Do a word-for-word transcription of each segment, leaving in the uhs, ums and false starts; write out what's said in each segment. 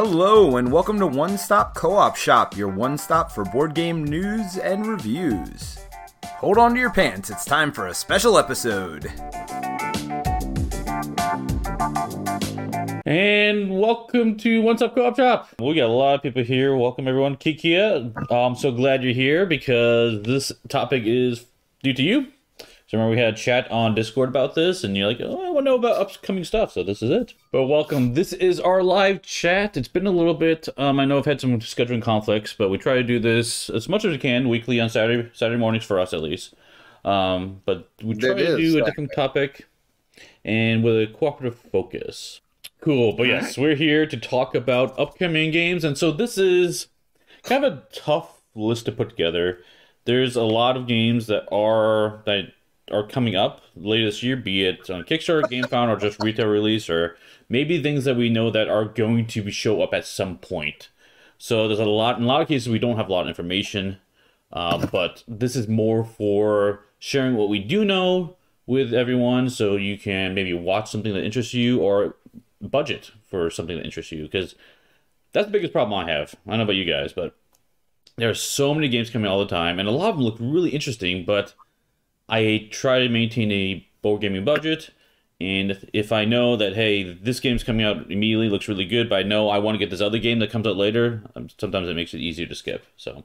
Hello and welcome to One Stop Co-op Shop, your one stop for board game news and reviews. Hold on to your pants, it's time for a special episode. And welcome to One Stop Co-op Shop. We got a lot of people here. Welcome everyone. Kikia, I'm so glad you're here because this topic is due to you. So remember we had a chat on Discord about this, and you're like, oh, I want to know about upcoming stuff, so this is it. But welcome. This is our live chat. It's been a little bit. Um, I know I've had some scheduling conflicts, but we try to do this as much as we can weekly on Saturday Saturday mornings for us at least. Um, but we try to do a different topic and with a cooperative focus. Cool. But yes, we're here to talk about upcoming games, and so this is kind of a tough list to put together. There's a lot of games that are that. are coming up later this year, be it on Kickstarter, GameFound, or just retail release, or maybe things that we know that are going to show up at some point. So there's a lot, in a lot of cases, we don't have a lot of information, uh, but this is more for sharing what we do know with everyone, so you can maybe watch something that interests you, or budget for something that interests you, because that's the biggest problem I have. I don't know about you guys, but there are so many games coming all the time, and a lot of them look really interesting, but I try to maintain a board gaming budget, and if I know that, hey, this game's coming out immediately, looks really good, but I know I want to get this other game that comes out later, sometimes it makes it easier to skip. So,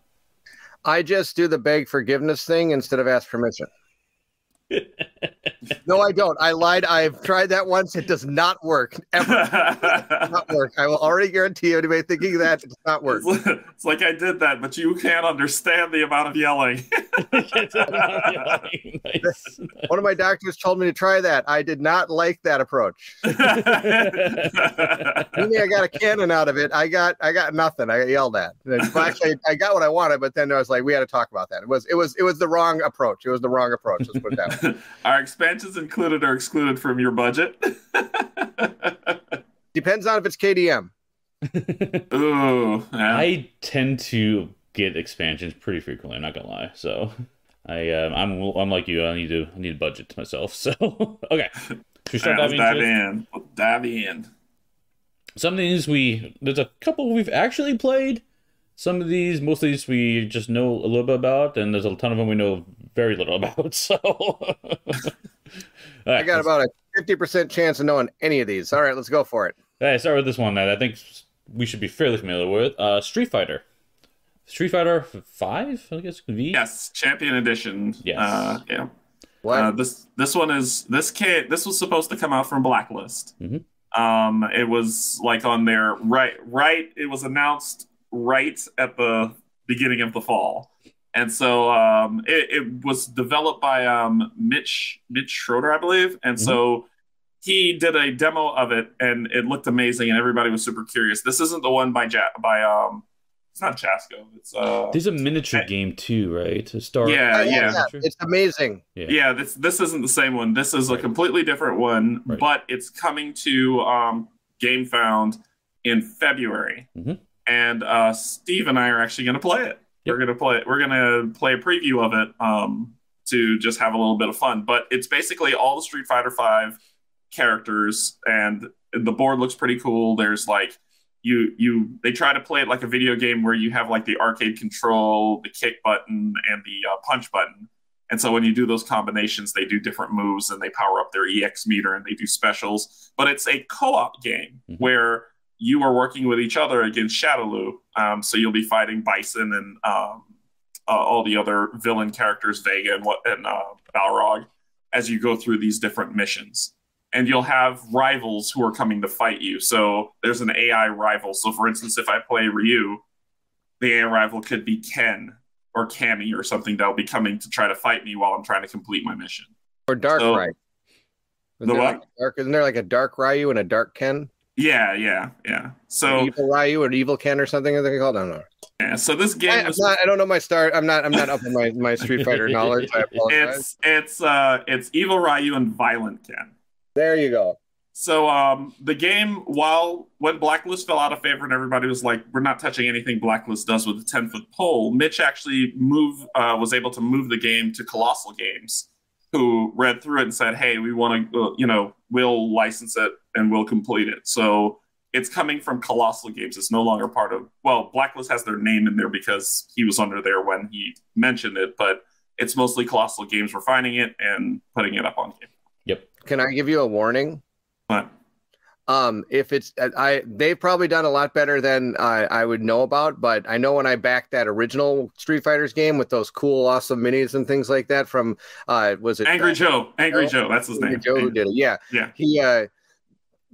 I just do the beg forgiveness thing instead of ask permission. No, I don't. I lied. I've tried that once. It does not work. Ever. It does not work. I will already guarantee you, anybody thinking that, it does not work. It's like I did that, but you can't understand the amount of yelling. Nice. One of my doctors told me to try that. I did not like that approach. Maybe I got a cannon out of it. I got I got nothing. I got yelled at. Actually, I got what I wanted, but then I was like, we had to talk about that. It was it was it was the wrong approach. It was the wrong approach. Let's put it that way. Are expansions included or excluded from your budget? Depends on if it's K D M. Ooh, yeah. I tend to get expansions pretty frequently. I'm not gonna lie. So I, um, I'm, I'm like you. I need to, I need a budget to myself. So okay, should we start diving dive in. Let's dive in. Some of these we there's a couple we've actually played. Some of these, most of these, we just know a little bit about, and there's a ton of them we know very little about. So right, I got about a fifty percent chance of knowing any of these. All right, let's go for it. All right, start with this one that I think we should be fairly familiar with. Uh, Street Fighter. Street Fighter five, I guess. V? Yes, Champion Edition. Yes. Uh, yeah. What? Uh, this this one is this kid. This was supposed to come out from Blacklist. Mm-hmm. Um, it was like on their right right. It was announced right at the beginning of the fall. And so um, it, it was developed by um, Mitch Mitch Schroeder, I believe. And mm-hmm. so he did a demo of it, and it looked amazing, and everybody was super curious. This isn't the one by ja- by um, it's not Jasco. It's uh, there's a miniature I, game too, right? A Star. Yeah, yeah, yeah, it's amazing. Yeah, yeah this this isn't the same one. This is right. a completely different one, right. but it's coming to um, GameFound in February, mm-hmm. and uh, Steve and I are actually going to play it. Yep. We're gonna play. We're gonna play a preview of it um, to just have a little bit of fun. But it's basically all the Street Fighter five characters, and the board looks pretty cool. There's like you you they try to play it like a video game where you have like the arcade control, the kick button, and the uh, punch button. And so when you do those combinations, they do different moves and they power up their E X meter and they do specials. But it's a co-op game mm-hmm. where you are working with each other against Shadow Lu, um, so you'll be fighting Bison and um, uh, all the other villain characters, Vega and, and uh, Balrog, as you go through these different missions. And you'll have rivals who are coming to fight you. So there's an A I rival. So for instance, if I play Ryu, the A I rival could be Ken or Cammy or something that'll be coming to try to fight me while I'm trying to complete my mission. Or Dark so, Ryu. Isn't, the like dark, isn't there like a Dark Ryu and a Dark Ken? Yeah, yeah, yeah. So an Evil Ryu or Evil Ken or something, I think I called. I don't know. Yeah. So this game, I, was... not, I don't know my star. I'm not. I'm not up in my, my Street Fighter knowledge. I apologize. It's it's uh it's Evil Ryu and Violent Ken. There you go. So um the game, while when Blacklist fell out of favor and everybody was like, we're not touching anything Blacklist does with a ten foot pole, Mitch actually move uh, was able to move the game to Colossal Games, who read through it and said, hey, we want to, you know, we'll license it and we'll complete it. So it's coming from Colossal Games. It's no longer part of, well, Blacklist has their name in there because he was under there when he mentioned it, but it's mostly Colossal Games refining it and putting it up on game. Yep. Can I give you a warning? What? Um, if it's, I, they've probably done a lot better than I, I would know about, but I know when I backed that original Street Fighters game with those cool, awesome minis and things like that from, uh, was it Angry uh, Joe? Angry Joe, that's his Angry name. Joe who did it. Yeah. Yeah. He, uh,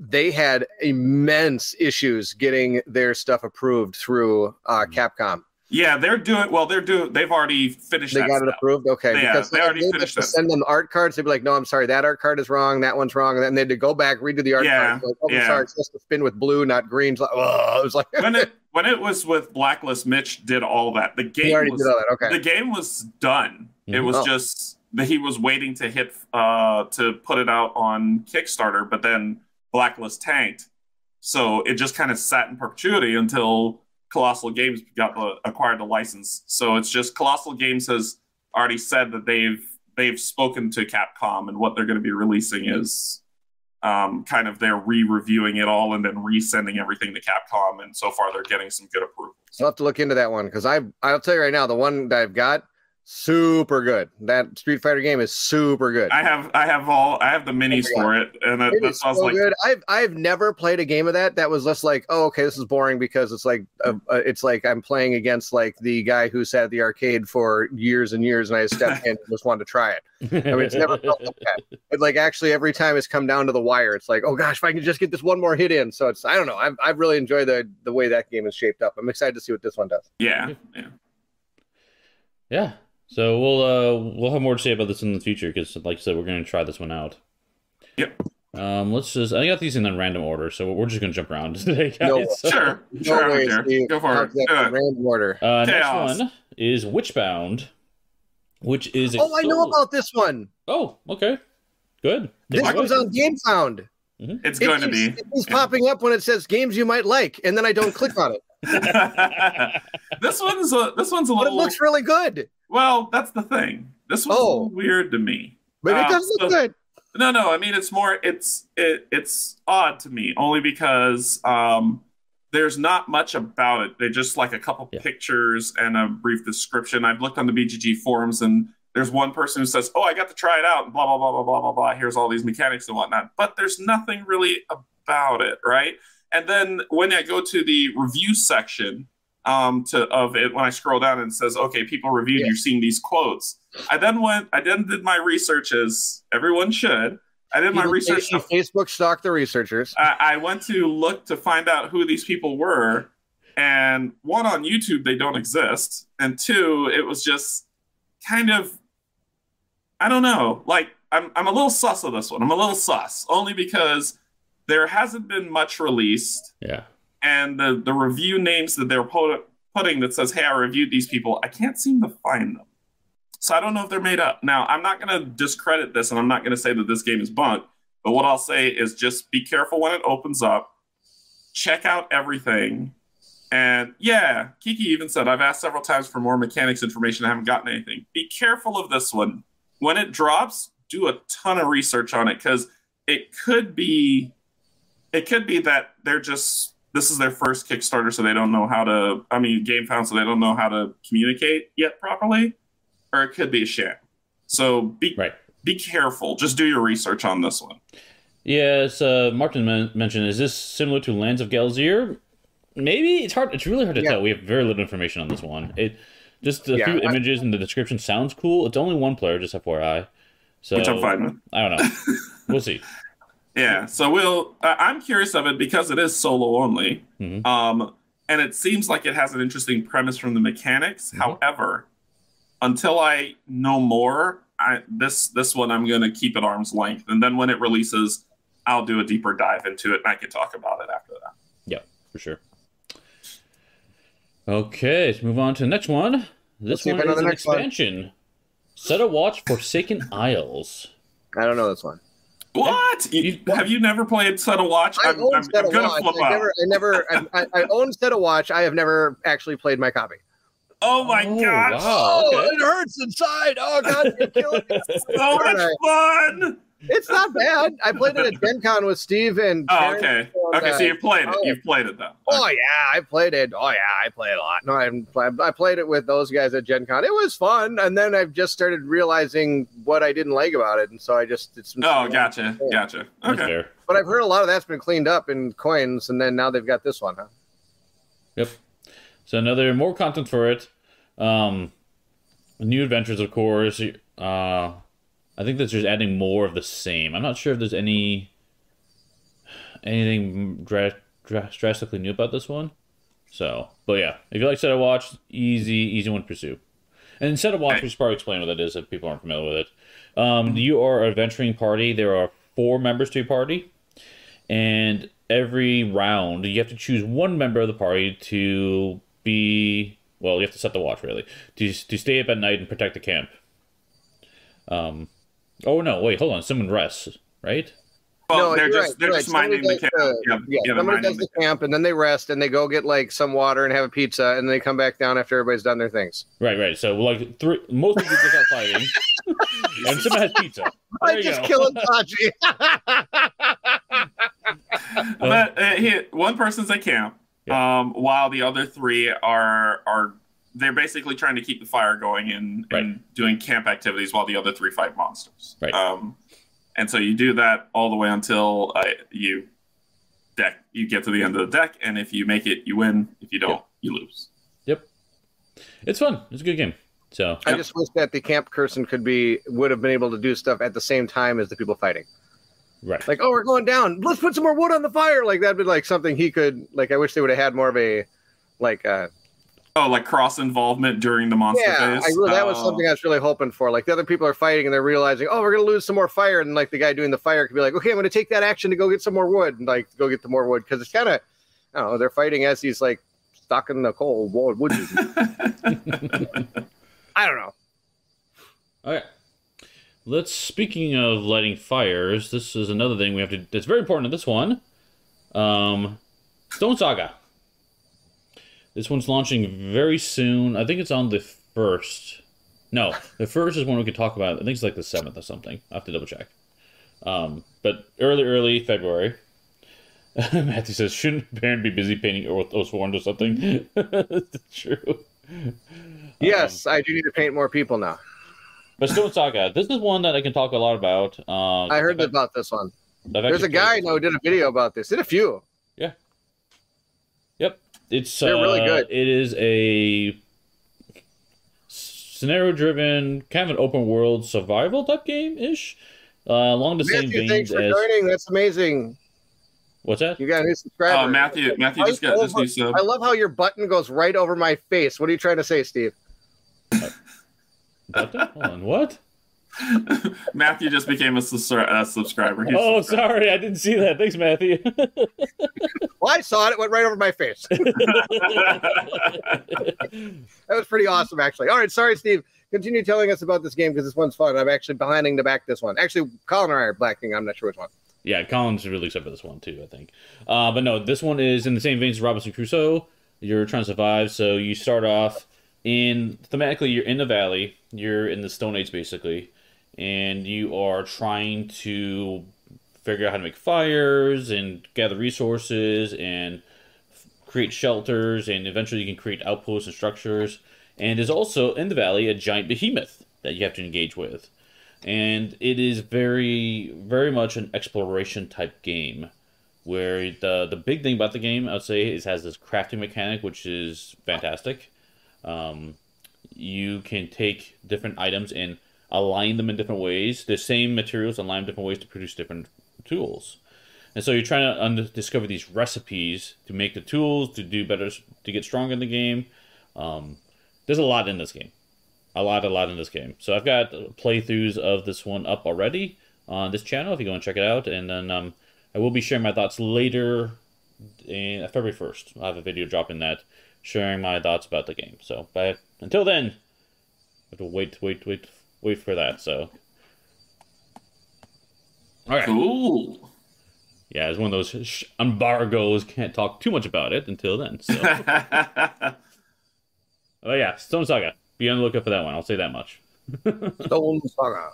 they had immense issues getting their stuff approved through uh, Capcom. Yeah, they're doing well. They're doing. They've already finished. They that got stuff. It approved. Okay, yeah, because they, they already finished. That. Send them art cards. They'd be like, "No, I'm sorry, that art card is wrong. That one's wrong." And then they'd go back, redo the art yeah, card. Like, oh, yeah. I'm sorry, it's supposed to spin with blue, not green. Like, oh, it was like when it when it was with Blacklist, Mitch did all that. The game he already was, did all that. Okay, the game was done. Mm-hmm. It was oh. just that he was waiting to hit uh, to put it out on Kickstarter, but then Blacklist tanked, so it just kind of sat in perpetuity until Colossal Games got uh, acquired the license. So it's just Colossal Games has already said that they've they've spoken to Capcom, and what they're going to be releasing is um, kind of they're re-reviewing it all and then resending everything to Capcom. And so far, they're getting some good approvals. I'll have to look into that one because I I'll tell you right now, the one that I've got, super good. That Street Fighter game is super good. I have I have all I have the minis oh for it, and that, it that sounds so like good. I've I've never played a game of that that was just like, oh, okay, this is boring because it's like uh, it's like I'm playing against like the guy who sat at the arcade for years and years, and I stepped in and just wanted to try it. I mean, it's never felt like that. But like actually, every time it's come down to the wire, it's like, oh gosh, if I can just get this one more hit in. So it's I don't know. I've I've really enjoyed the the way that game is shaped up. I'm excited to see what this one does. Yeah, yeah, yeah. So we'll uh, we'll have more to say about this in the future because, like I said, we're going to try this one out. Yep. Um, let's just. I got these in a random order, so we're just going to jump around today, guys. No, so, sure, no sure. Worries, sure. Go for it. Yeah. Random order. Uh, next one is Witchbound, which is. Oh, I know about this one. Oh, okay, good. This one's on GameFound. Mm-hmm. It's going it to keeps, be. It's yeah. popping up when it says games you might like, and then I don't click on it. this one's a, this one's a little. But it looks really good. Well, that's the thing. This was oh. weird to me. But it does um, look so, good. No, no. I mean, it's more, it's it, it's odd to me, only because um, there's not much about it. They're just like a couple yeah. pictures and a brief description. I've looked on the B G G forums, and there's one person who says, oh, I got to try it out, and blah, blah, blah, blah, blah, blah, blah. Here's all these mechanics and whatnot. But there's nothing really about it, right? And then when I go to the review section, Um, to of it when I scroll down and it says, okay, people reviewed, yeah. you're seeing these quotes. I then went, I then did my research as everyone should. I did people, my research. To, Facebook stalked the researchers. I, I went to look to find out who these people were. And one, on YouTube, they don't exist. And two, it was just kind of, I don't know. Like, I'm, I'm a little sus of this one. I'm a little sus only because there hasn't been much released. Yeah. And the, the review names that they're put, putting that says, hey, I reviewed these people, I can't seem to find them. So I don't know if they're made up. Now, I'm not going to discredit this, and I'm not going to say that this game is bunk. But what I'll say is just be careful when it opens up. Check out everything. And, yeah, Kiki even said, I've asked several times for more mechanics information. I haven't gotten anything. Be careful of this one. When it drops, do a ton of research on it, because it could be, it could be that they're just... This is their first Kickstarter, so they don't know how to, I mean, GameFound, so they don't know how to communicate yet properly, or it could be a sham. So be right. be careful. Just do your research on this one. Yes, uh, Martin men- mentioned, is this similar to Lands of Galzir? Maybe. It's hard. It's really hard to yeah. tell. We have very little information on this one. It Just a yeah, few I, images in the description sounds cool. It's only one player, just F Y I. So, which I'm fine with. I don't know. We'll see. Yeah, so we'll. Uh, I'm curious of it because it is solo only, mm-hmm. um, and it seems like it has an interesting premise from the mechanics. Mm-hmm. However, until I know more, I, this this one I'm going to keep at arm's length, and then when it releases, I'll do a deeper dive into it, and I can talk about it after that. Yeah, for sure. Okay, let's move on to the next one. This one is an expansion. One. Set a watch Forsaken Isles. I don't know this one. What? You, have you never played Set a Watch? I I'm, own I'm, Set a Watch. I never, I never, I, I own Set a Watch. I have never actually played my copy. Oh my oh, gosh! Wow. Oh, okay. It hurts inside. Oh god, you're killing me. So much fun. It's not bad. I played it at Gen Con with Steve and Oh, okay. And, okay, uh, so you've played it. Oh. You've played it, though. Oh, okay. yeah, I played it. Oh, yeah, I play it a lot. No, I haven't played, I played it with those guys at Gen Con. It was fun, and then I've just started realizing what I didn't like about it, and so I just... It's oh, gotcha, gotcha. Okay. But I've heard a lot of that's been cleaned up in coins, and then now they've got this one, huh? Yep. So another, more content for it. Um, new adventures, of course. Uh... I think that's just adding more of the same. I'm not sure if there's any anything dra dra drastically new about this one. So, but yeah, if you like Set of Watch, easy, easy one to pursue. And Set of Watch, we should probably explain what that is if people aren't familiar with it. Um, you are an adventuring party. There are four members to your party, and every round you have to choose one member of the party to be well. You have to set the watch really to to stay up at night and protect the camp. Um. Oh, no, wait, hold on. Someone rests, right? Well, no, they're just, right, they're just right. minding somebody the camp. The, yep. Yeah, yeah, somebody does the camp, camp, and then they rest, and they go get, like, some water and have a pizza, and they come back down after everybody's done their things. Right, right. So, like, three, most of the people got fighting, and someone has pizza. I just killed Tachi. But uh, he, one person's at camp, yeah. um, while the other three are are... They're basically trying to keep the fire going and, right. and doing camp activities while the other three fight monsters. Right. Um, and so you do that all the way until uh, you deck. You get to the end of the deck, and if you make it, you win. If you don't, yep. you lose. Yep. It's fun. It's a good game. So I yep. just wish that the camp person could be would have been able to do stuff at the same time as the people fighting. Right. Like, oh, we're going down. Let's put some more wood on the fire. Like that'd be like something he could. Like I wish they would have had more of a like. Uh, Oh, like cross involvement during the monster yeah, phase. I really, that was oh. something I was really hoping for. Like the other people are fighting and they're realizing, oh, we're gonna lose some more fire, and like the guy doing the fire could be like, okay, I'm gonna take that action to go get some more wood, and like go get the more wood because it's kind of, I don't know, they're fighting as he's like stuck in the cold wood. I don't know. All right, let's. Speaking of lighting fires, this is another thing we have to. That's very important in this one. Um, Stone Saga. This one's launching very soon. I think it's on the first. No, the first is one we could talk about. I think it's like the seventh or something. I have to double check. Um, but early, early February. Matthew says, shouldn't a parent be busy painting Oathsworn or something? That's true. Yes, um, I do need to paint more people now. But Stone Saga, this is one that I can talk a lot about. Uh, I heard I've, about this one. I've There's a guy I know who did a video about this. Did a few. Yeah. Yep. It's They're really uh, good. It is a scenario-driven, kind of an open-world survival type game-ish, uh, along the Matthew, same veins. Thanks for as... joining. That's amazing. What's that? You got a new subscriber. Uh, Matthew, Matthew just got this new sub. I love how your button goes right over my face. What are you trying to say, Steve? Uh, button? Hold on. What? Matthew just became a, su a subscriber. He's oh, subscriber. Sorry, I didn't see that. Thanks, Matthew. Well, I saw it. It went right over my face. That was pretty awesome, actually. All right, sorry, Steve. Continue telling us about this game because this one's fun. I'm actually planning to back this one. Actually, Colin and I are backing. I'm not sure which one. Yeah, Colin's really excited for this one too, I think. Uh, but no, this one is in the same veins as Robinson Crusoe. You're trying to survive, so you start off in thematically. You're in the valley. You're in the Stone Age, basically. And you are trying to figure out how to make fires and gather resources and create shelters. And eventually you can create outposts and structures. And there's also, in the valley, a giant behemoth that you have to engage with. And it is very, very much an exploration-type game. Where the, the big thing about the game, I would say, is it has this crafting mechanic, which is fantastic. Um, you can take different items and align them in different ways, the same materials align different ways to produce different tools. And so you're trying to under discover these recipes to make the tools, to do better, to get stronger in the game. Um, there's a lot in this game. A lot, a lot in this game. So I've got playthroughs of this one up already on this channel, if you go and check it out. And then um, I will be sharing my thoughts later, in February first. I'll have a video dropping that, sharing my thoughts about the game. So but until then, I have to wait, wait, wait Wait for that, so. All right. Cool. Yeah, it's one of those sh embargoes. Can't talk too much about it until then, so. Oh, yeah. Stone Saga. Be on the lookout for that one. I'll say that much. Stone Saga.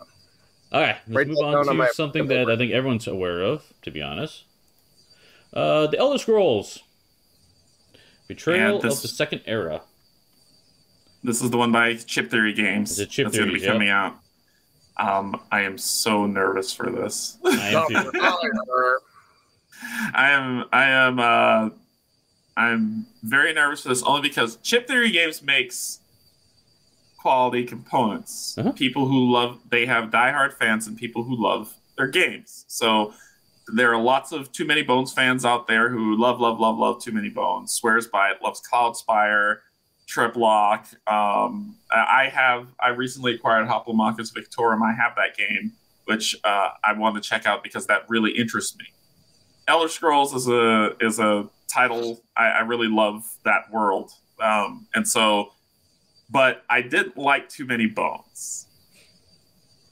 All right, let's move on to something that I think everyone's aware of, to be honest. Uh, the Elder Scrolls. Betrayal this, of the Second Era. This is the one by Chip Theory Games. It's a Chip That's Theory, going to be coming yep. out. Um, I am so nervous for this. I am too. I am. I am. Uh, I'm very nervous for this only because Chip Theory Games makes quality components. Uh-huh. People who love, they have diehard fans and people who love their games. So there are lots of Too Many Bones fans out there who love, love, love, love Too Many Bones. Swears by it. Loves Cloudspire, Triplock. Um, I have. I recently acquired Hoplomachus Victorum. I have that game, which uh, I wanted to check out because that really interests me. Elder Scrolls is a is a title I, I really love that world, um, and so, but I didn't like Too Many Bones,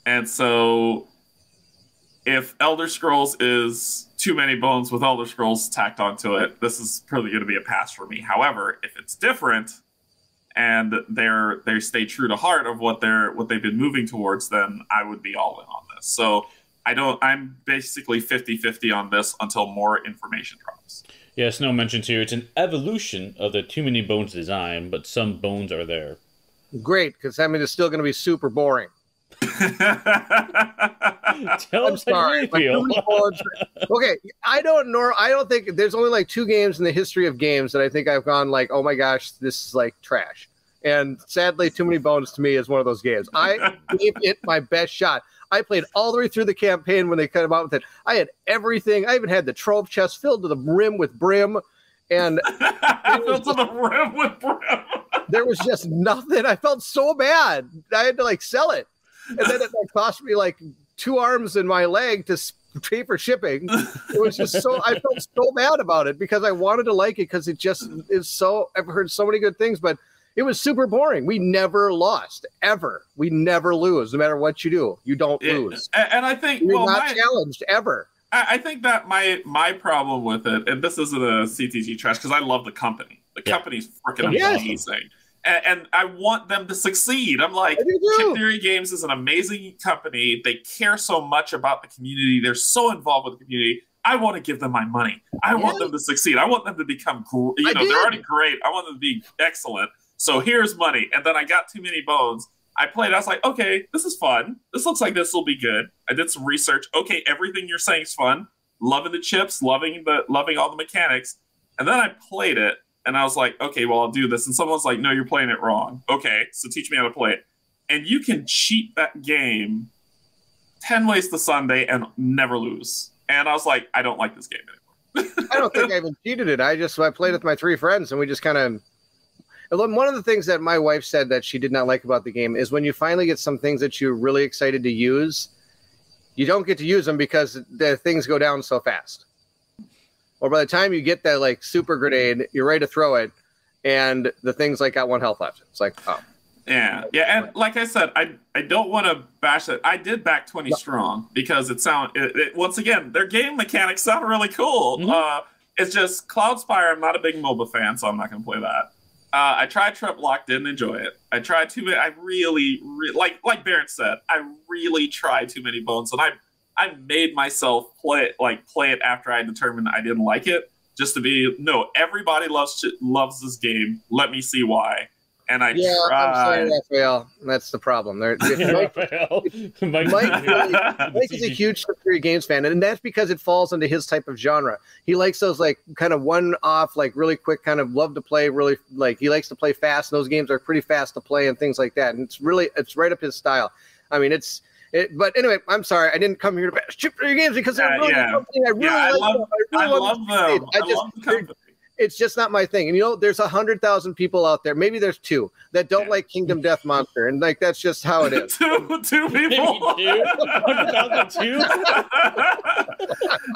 and so if Elder Scrolls is Too Many Bones with Elder Scrolls tacked onto it, this is probably going to be a pass for me. However, if it's different and they're they stay true to heart of what they're what they've been moving towards, then I would be all in on this. So. I don't, I'm basically fifty fifty on this until more information drops. Yeah, Snow mentions here it's an evolution of the Too Many Bones design, but some bones are there. Great, because I mean, it's still going to be super boring. Tell I'm us sorry, how you feel. Bones, okay, I don't know. I don't think there's only like two games in the history of games that I think I've gone like, oh my gosh, this is like trash. And sadly, Too Many Bones to me is one of those games. I gave it my best shot. I played all the way through the campaign when they cut him out with it. I had everything. I even had the trophy chest filled to the brim with brim. And filled to the brim with brim. There was just nothing. I felt so bad. I had to like sell it. And then it like, cost me like two arms and my leg to pay for shipping. It was just so, I felt so bad about it because I wanted to like it because it just is so, I've heard so many good things, but it was super boring. We never lost, ever. We never lose, no matter what you do. You don't it, lose. And I think we're well, not my, challenged ever. I, I think that my my problem with it, and this isn't a C T G trash because I love the company. The yeah. company's freaking amazing, yes. and, and I want them to succeed. I'm like, Chip Theory Games is an amazing company. They care so much about the community. They're so involved with the community. I want to give them my money. I yeah. want them to succeed. I want them to become. You know, they're already great. I want them to be excellent. So here's money. And then I got Too Many Bones. I played. I was like, okay, this is fun. This looks like this will be good. I did some research. Okay, everything you're saying is fun. Loving the chips, loving the loving all the mechanics. And then I played it, and I was like, okay, well, I'll do this. And someone's like, no, you're playing it wrong. Okay, so teach me how to play it. And you can cheat that game ten ways to Sunday and never lose. And I was like, I don't like this game anymore. I don't think I even cheated it. I just I played with my three friends, and we just kind of... One of the things that my wife said that she did not like about the game is when you finally get some things that you're really excited to use, you don't get to use them because the things go down so fast. Or by the time you get that like super grenade, you're ready to throw it, and the thing's like got one health left. It's like, oh. Yeah, yeah, and like I said, I I don't want to bash it. I did back twenty strong because it sound it, it, once again their game mechanics sound really cool. Mm-hmm. Uh, it's just Cloudspire. I'm not a big MOBA fan, so I'm not gonna play that. Uh, I tried Triplock, didn't enjoy it. I tried too many. I really, really like like Barrett said. I really tried Too Many Bones, and I I made myself play it, like play it after I determined I didn't like it, just to be no. Everybody loves loves this game. Let me see why. And I yeah, tried. I'm sorry, Raphael. That's the problem. There, Mike, Mike, Mike, really, Mike is a huge Theory Games fan, and that's because it falls into his type of genre. He likes those like kind of one-off, like really quick, kind of love to play. Really, like he likes to play fast. And those games are pretty fast to play and things like that. And it's really, it's right up his style. I mean, it's. It, but anyway, I'm sorry. I didn't come here to bash Chip Theory Games because they're uh, really yeah. something I really yeah, like. I love, them. I really I love them. them. I, I just. Love the company. It's just not my thing. And, you know, there's one hundred thousand people out there. Maybe there's two that don't yeah. like Kingdom Death Monster. And, like, that's just how it is. two, two people. one hundred thousand two?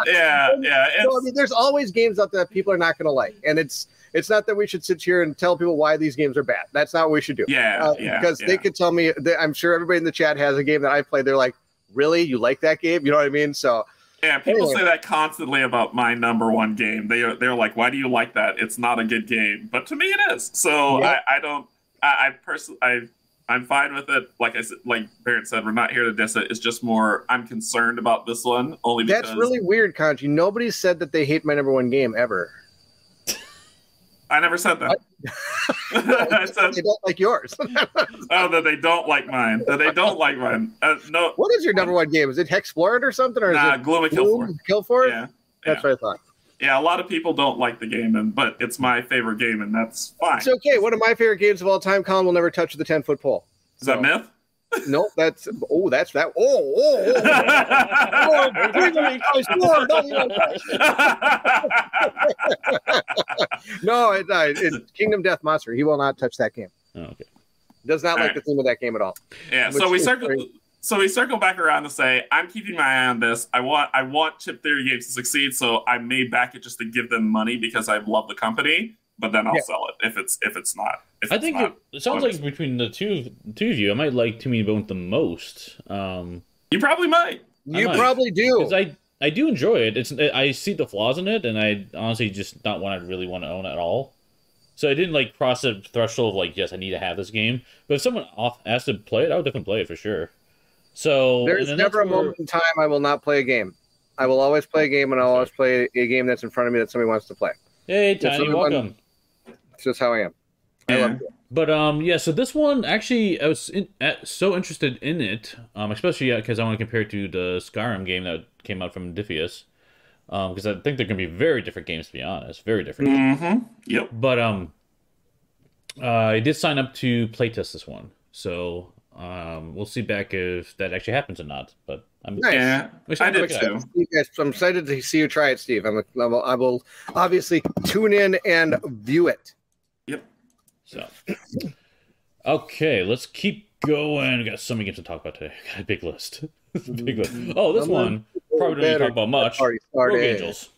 yeah, yeah. So, I mean, there's always games out there that people are not going to like. And it's it's not that we should sit here and tell people why these games are bad. That's not what we should do. Yeah, uh, yeah. Because yeah. they could tell me, that I'm sure everybody in the chat has a game that I've played. They're like, really? You like that game? You know what I mean? So... Yeah, people anyway. say that constantly about my number one game. They are, they're like, why do you like that? It's not a good game. But to me, it is. So yeah. I, I don't, I, I personally, I I'm fine with it. Like I said, like Barrett said, we're not here to diss it. It's just more I'm concerned about this one only because that's really weird, Kanji. Nobody said that they hate my number one game ever. I never said that. I said, they don't like yours. Oh, that they don't like mine. That they don't like mine. Uh, no. What is your number one game? Is it Hexplore It or something? Or nah, is it Gloom and Kill for It. Kill for It? Yeah, that's yeah. what I thought. Yeah, a lot of people don't like the game, and but it's my favorite game, and that's fine. It's okay. One of my favorite games of all time, Colin will never touch the ten-foot pole. Is so. that myth? Nope, that's oh, that's that. Oh, oh, oh, oh, I swore, no, it, uh, it's Kingdom Death Monster. He will not touch that game. Oh, okay, does not all like right. the theme of that game at all. Yeah, so we circle, great. so we circle back around to say, I'm keeping my eye on this. I want, I want Chip Theory Games to succeed, so I may back it just to give them money because I love the company. But then I'll yeah. sell it if it's if it's not. If I it's think not, it, it sounds like between the two two of you, I might like Too Many Bones the most. Um, you probably might. I you might. probably do. Because I I do enjoy it. It's I see the flaws in it, and I honestly just not one I really want to own at all. So I didn't like cross the threshold of like yes, I need to have this game. But if someone off asked to play it, I would definitely play it for sure. So there's never a where... moment in time I will not play a game. I will always play a game, and I'll always play a game that's in front of me that somebody wants to play. Hey, Tiny, welcome. It's just how I am. I yeah. love it. But um, yeah. So this one, actually, I was in, at, so interested in it, um, especially because uh, I want to compare it to the Skyrim game that came out from Diffius, um, because I think they're going to be very different games, to be honest, very different. Mm-hmm. Yep. But um, uh, I did sign up to playtest this one, so um, we'll see back if that actually happens or not. But I'm yeah, I did too. Yes, I'm excited to see you try it, Steve. I'm, I'm I will obviously tune in and view it. Yep. So, okay, let's keep going. We got so many games to talk about today. Got a big list. Big list. Oh, this I'm one probably don't talk about much. Rogue Angels.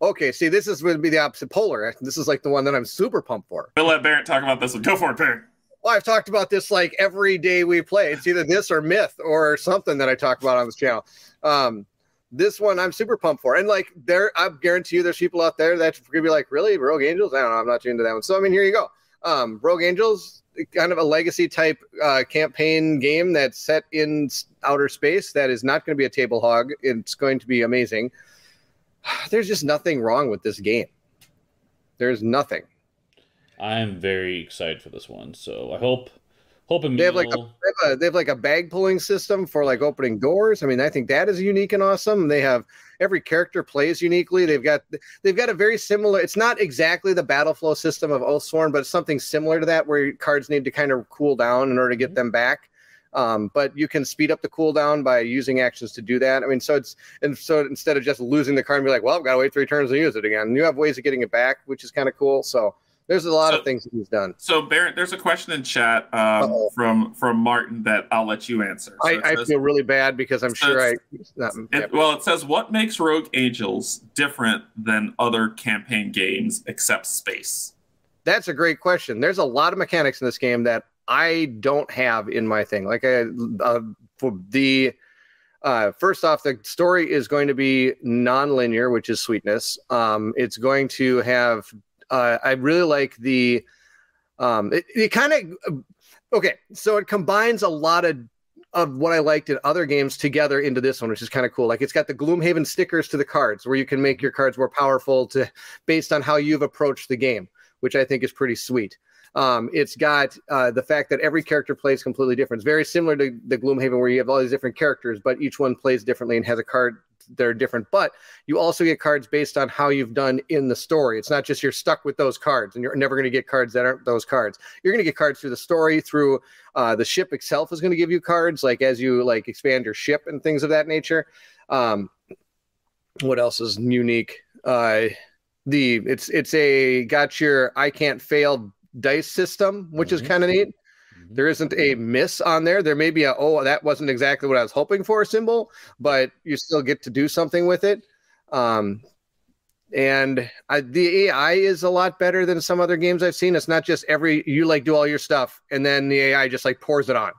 Okay, see, this is going to be the opposite polar. This is like the one that I'm super pumped for. We'll let Barrett talk about this one. Go for it, Barrett. Well, I've talked about this like every day we play. It's either this or Myth or something that I talk about on this channel. Um, This one I'm super pumped for. And like there, I guarantee you there's people out there that's gonna be like, really? Rogue Angels? I don't know, I'm not tuned into that one. So I mean, here you go. Um, Rogue Angels, kind of a legacy type uh, campaign game that's set in outer space that is not gonna be a table hog. It's going to be amazing. There's just nothing wrong with this game. There's nothing. I'm very excited for this one. So I hope Emil... They have like a, they have a they have like a bag pulling system for like opening doors. I mean, I think that is unique and awesome. They have every character plays uniquely. They've got they've got a very similar. It's not exactly the battle flow system of Oathsworn, but it's something similar to that where your cards need to kind of cool down in order to get them back. Um, but you can speed up the cooldown by using actions to do that. I mean, so it's and so instead of just losing the card and be like, well, I've got to wait three turns to use it again. And you have ways of getting it back, which is kind of cool. So. There's a lot so, of things that he's done. So, Barrett, there's a question in chat um, uh-oh. from from Martin that I'll let you answer. So I, says, I feel really bad because I'm so sure I... Not, it, well, it says, what makes Rogue Angels different than other campaign games except space? That's a great question. There's a lot of mechanics in this game that I don't have in my thing. Like, I, uh, for the... Uh, first off, the story is going to be non-linear, which is sweetness. Um, it's going to have... Uh, I really like the, um, it, it kind of, okay, so it combines a lot of, of what I liked in other games together into this one, which is kind of cool. Like it's got the Gloomhaven stickers to the cards where you can make your cards more powerful to based on how you've approached the game, which I think is pretty sweet. Um, it's got uh, the fact that every character plays completely different. It's very similar to the Gloomhaven where you have all these different characters, but each one plays differently and has a card that are different. But you also get cards based on how you've done in the story. It's not just you're stuck with those cards and you're never going to get cards that aren't those cards. You're going to get cards through the story, through uh, the ship itself is going to give you cards, like as you like expand your ship and things of that nature. Um, what else is unique? Uh, the it's it's a got your I can't fail dice system, which mm-hmm. is kind of neat. Mm-hmm. There isn't a miss on there. There may be a, oh, that wasn't exactly what I was hoping for symbol, but you still get to do something with it. Um, and I, the A I is a lot better than some other games I've seen. It's not just every, you like do all your stuff and then the A I just like pours it on.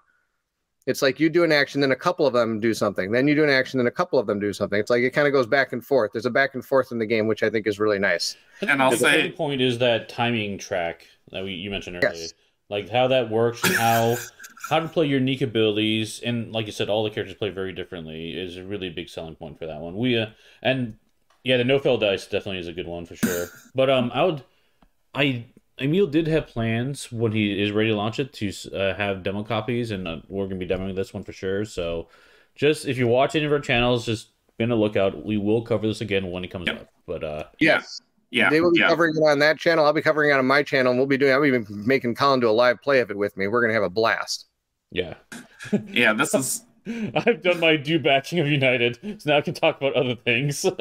It's like you do an action, then a couple of them do something. Then you do an action, then a couple of them do something. It's like it kind of goes back and forth. There's a back and forth in the game, which I think is really nice. And I'll the say... The point is that timing track that we, you mentioned earlier. Yes. Like how that works and how how to play your unique abilities, and like you said, all the characters play very differently is a really big selling point for that one. We uh, and yeah, the no fail dice definitely is a good one for sure. But um, I would I Emil did have plans when he is ready to launch it to uh, have demo copies, and uh, we're gonna be demoing this one for sure. So just if you watch any of our channels, just be on the lookout. We will cover this again when it comes yep. up. But uh, yes. Yeah. Yeah, they will be yeah. covering it on that channel. I'll be covering it on my channel. And we'll be doing. I'm even making Colin do a live play of it with me. We're gonna have a blast. Yeah, yeah. This is. I've done my due backing of United, so now I can talk about other things. So,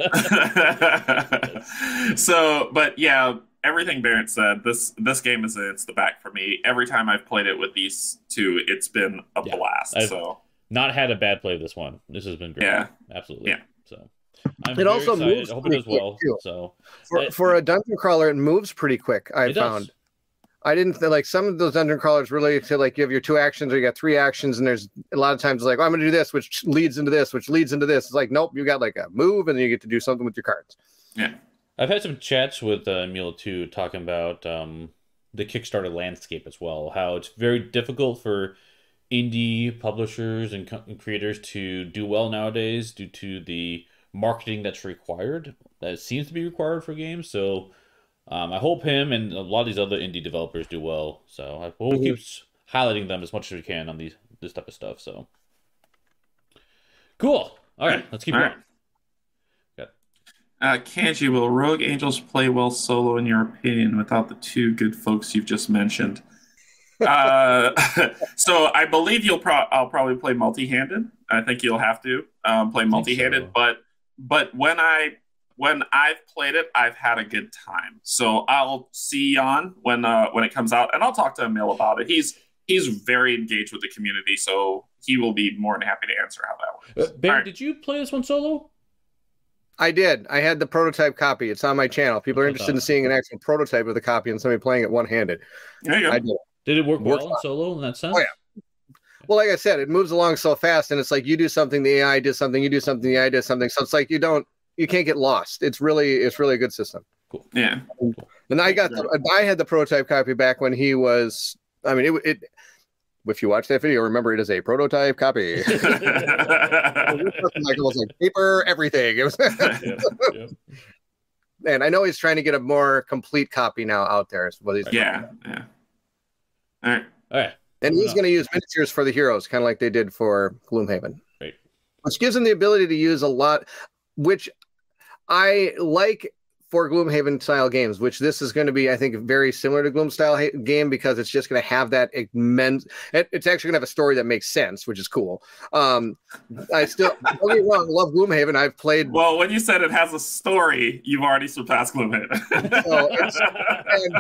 but yeah, everything Barrett said. This this game is it's the back for me. Every time I've played it with these two, it's been a yeah, blast. I've so not had a bad play of this one. This has been great. Yeah, absolutely. Yeah. So. I'm it also excited. moves. I hope it does well. Too. So for, for a dungeon crawler, it moves pretty quick. I found. Does. I didn't like some of those dungeon crawlers really to like you have your two actions or you got three actions, and there's a lot of times like oh, I'm going to do this, which leads into this, which leads into this. It's like nope, you got like a move, and then you get to do something with your cards. Yeah, I've had some chats with uh, Emil too, talking about um, the Kickstarter landscape as well. How it's very difficult for indie publishers and, co- and creators to do well nowadays due to the marketing that's required that seems to be required for games. So um I hope him and a lot of these other indie developers do well, so I hope we'll keep highlighting them as much as we can on these this type of stuff. So cool. All right, let's keep all going. Right. Yeah. uh Kanji, will Rogue Angels play well solo in your opinion without the two good folks you've just mentioned? uh so I believe you'll pro I'll probably play multi-handed. I think you'll have to um play multi-handed, so. but But when I when I've played it, I've had a good time. So I'll see on when uh, when it comes out, and I'll talk to Emil about it. He's he's very engaged with the community, so he will be more than happy to answer how that works. Uh, Barry, right. Did you play this one solo? I did. I had the prototype copy. It's on my channel. People That's are interested in seeing an actual prototype of the copy and somebody playing it one-handed. There you go. I did. Did it work it well on solo in that sense? Oh yeah. Well, like I said, it moves along so fast, and it's like you do something, the A I does something, you do something, the A I does something. So it's like you don't, you can't get lost. It's really, it's really a good system. Cool. Yeah. And I got, the, I had the prototype copy back when he was. I mean, it. it if you watch that video, remember it is a prototype copy. It was like paper, everything. It was yeah, yeah. And I know he's trying to get a more complete copy now out there. Is what he's yeah. Yeah. All right. All right. And he's going to use miniatures for the heroes, kind of like they did for Gloomhaven. Right. Which gives him the ability to use a lot, which I like for Gloomhaven-style games, which this is going to be, I think, very similar to Gloom-style ha- game because it's just going to have that immense... It, it's actually going to have a story that makes sense, which is cool. Um, I still... Don't get me wrong, love Gloomhaven. I've played... Well, when you said it has a story, you've already surpassed Gloomhaven. So it's, and,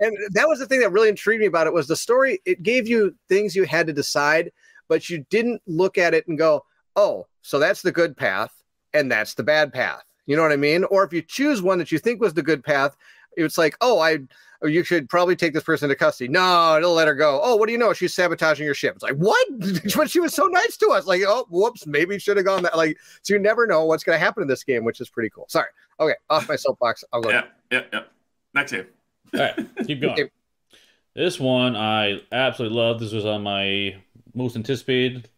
and that was the thing that really intrigued me about it was the story. It gave you things you had to decide, but you didn't look at it and go, oh, so that's the good path, and that's the bad path. You know what I mean? Or if you choose one that you think was the good path, it's like, oh, I, you should probably take this person into custody. No, it'll let her go. Oh, what do you know? She's sabotaging your ship. It's like, what? But she was so nice to us. Like, oh, whoops, maybe should have gone that. Like, so you never know what's going to happen in this game, which is pretty cool. Sorry. Okay, off my soapbox. I'll go. Yeah, yeah, yeah. Next game. All right, keep going. Okay. This one I absolutely love. This was on my most anticipated.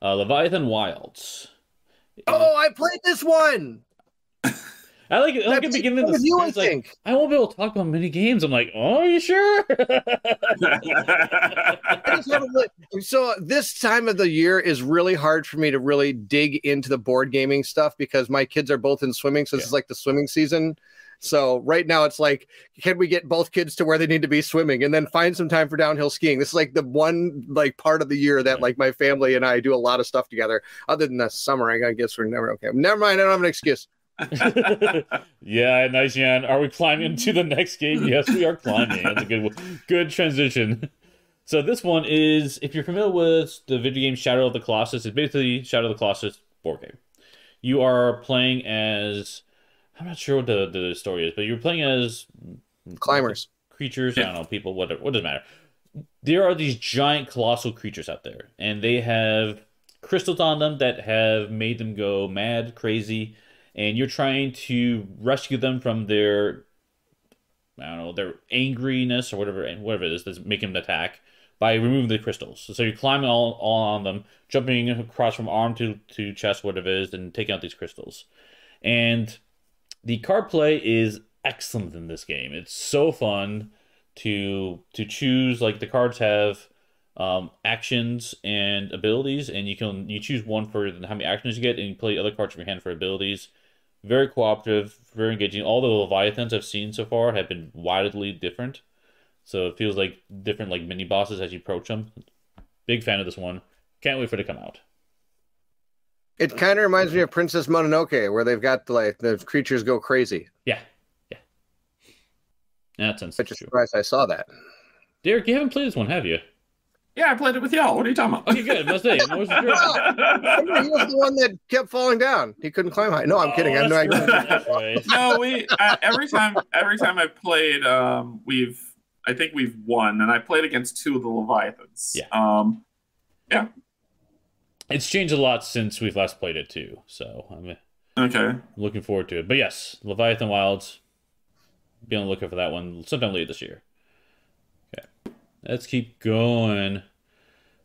Uh, Leviathan Wilds. Oh, I played this one. I like it. Like at the beginning of the you, I, think. Like, I won't be able to talk about many games. I'm like, oh, are you sure? I just haven't really... So this time of the year is really hard for me to really dig into the board gaming stuff because my kids are both in swimming. So this yeah. is like the swimming season. So right now it's like, can we get both kids to where they need to be swimming and then find some time for downhill skiing? This is like the one like part of the year that like my family and I do a lot of stuff together. Other than the summer, I guess we're never okay. Never mind. I don't have an excuse. Yeah, nice, Jan. Are we climbing to the next game? Yes, we are climbing. That's a good, good transition. So this one is, if you're familiar with the video game Shadow of the Colossus, it's basically Shadow of the Colossus board game. You are playing as, I'm not sure what the, the story is, but you're playing as climbers, creatures. I don't know, people. Whatever. What does it matter? There are these giant, colossal creatures out there, and they have crystals on them that have made them go mad, crazy. And you're trying to rescue them from their I don't know, their angriness or whatever, whatever it is that's making them attack by removing the crystals. So you're climbing all, all on them, jumping across from arm to, to chest, whatever it is, and taking out these crystals. And the card play is excellent in this game. It's so fun to to choose, like the cards have um, actions and abilities, and you can you choose one for how many actions you get, and you play other cards from your hand for abilities. Very cooperative, very engaging. All the Leviathans I've seen so far have been wildly different. So it feels like different like mini bosses as you approach them. Big fan of this one. Can't wait for it to come out. It kind of reminds me of Princess Mononoke, where they've got like the creatures go crazy. Yeah. Yeah. That sounds true. I'm just surprised I saw that. Derek, you haven't played this one, have you? Yeah, I played it with y'all. What are you talking about? You good. Must say, what was the well, he was the one that kept falling down. He couldn't climb high. No, I'm oh, kidding. I have no idea. No, we uh, every time every time I played, um, we've I think we've won, and I played against two of the Leviathans. Yeah, um, yeah. It's changed a lot since we've last played it too. So I'm okay. Looking forward to it. But yes, Leviathan Wilds. Be on the lookout for that one sometime later this year. Let's keep going.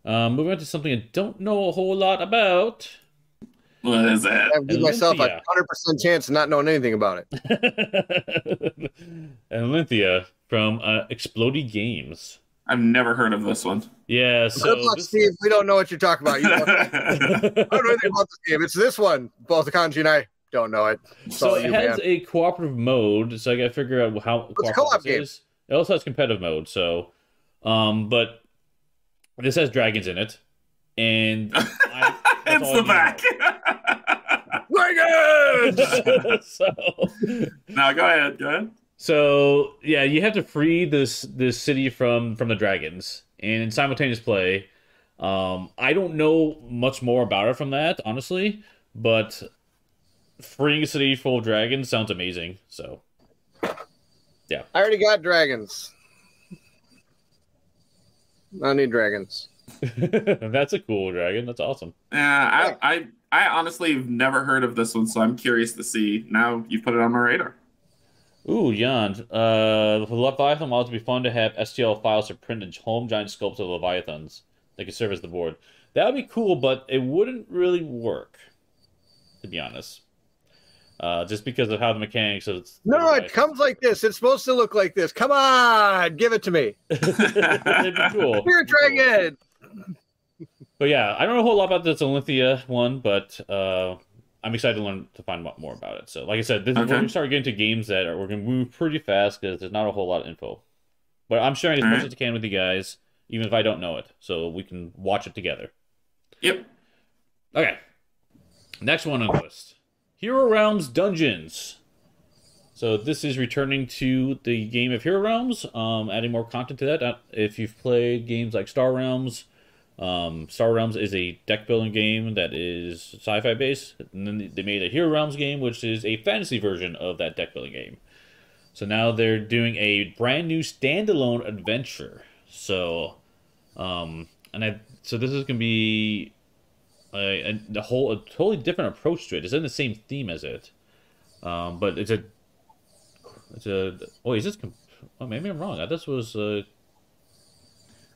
Um, moving on to something I don't know a whole lot about. What is that? I give Alinthia. myself a one hundred percent chance of not knowing anything about it. Alinthia from uh, Explodey Games. I've never heard of this one. Yeah, so... Good luck, this... Steve. We don't know what you're talking about. You know, I don't know anything about this game. It's this one. Both Akanji and I don't know it. It's so it you, has man. a cooperative mode, so I gotta figure out how it's a co-op game. Is. It also has competitive mode, so... Um, but this has dragons in it, and I, it's the back. Dragons. So, now go ahead, go ahead. So yeah, you have to free this this city from from the dragons, and in simultaneous play. Um, I don't know much more about it from that, honestly, but freeing a city full of dragons sounds amazing. So yeah, I already got dragons. I need dragons. That's a cool dragon. That's awesome. Yeah, I, I, I honestly have never heard of this one, so I'm curious to see. Now you've put it on my radar. Ooh, Jan. Uh, the Leviathan Wilds would be fun to have S T L files to print and home giant sculpts of Leviathans that could serve as the board. That would be cool, but it wouldn't really work, to be honest. Uh, just because of how the mechanics of it's no, right. It comes like this. It's supposed to look like this. Come on, give it to me. It'd be cool. You're a dragon. Cool. But yeah, I don't know a whole lot about this Alinthia one, but uh, I'm excited to learn to find out more about it. So, like I said, this okay. is when we start getting to games that are we're gonna move pretty fast because there's not a whole lot of info. But I'm sharing as All much right. as I can with you guys, even if I don't know it, so we can watch it together. Yep. Okay. Next one on the list. Hero Realms Dungeons. So this is returning to the game of Hero Realms, um, adding more content to that. If you've played games like Star Realms, um, Star Realms is a deck-building game that is sci-fi based. And then they made a Hero Realms game, which is a fantasy version of that deck-building game. So now they're doing a brand new standalone adventure. So, um, and I, so this is going to be... Uh, and the whole a totally different approach to it. It's in the same theme as it, um, but it's a, it's a. Oh, is this? Comp oh, maybe I'm wrong. This was. Uh...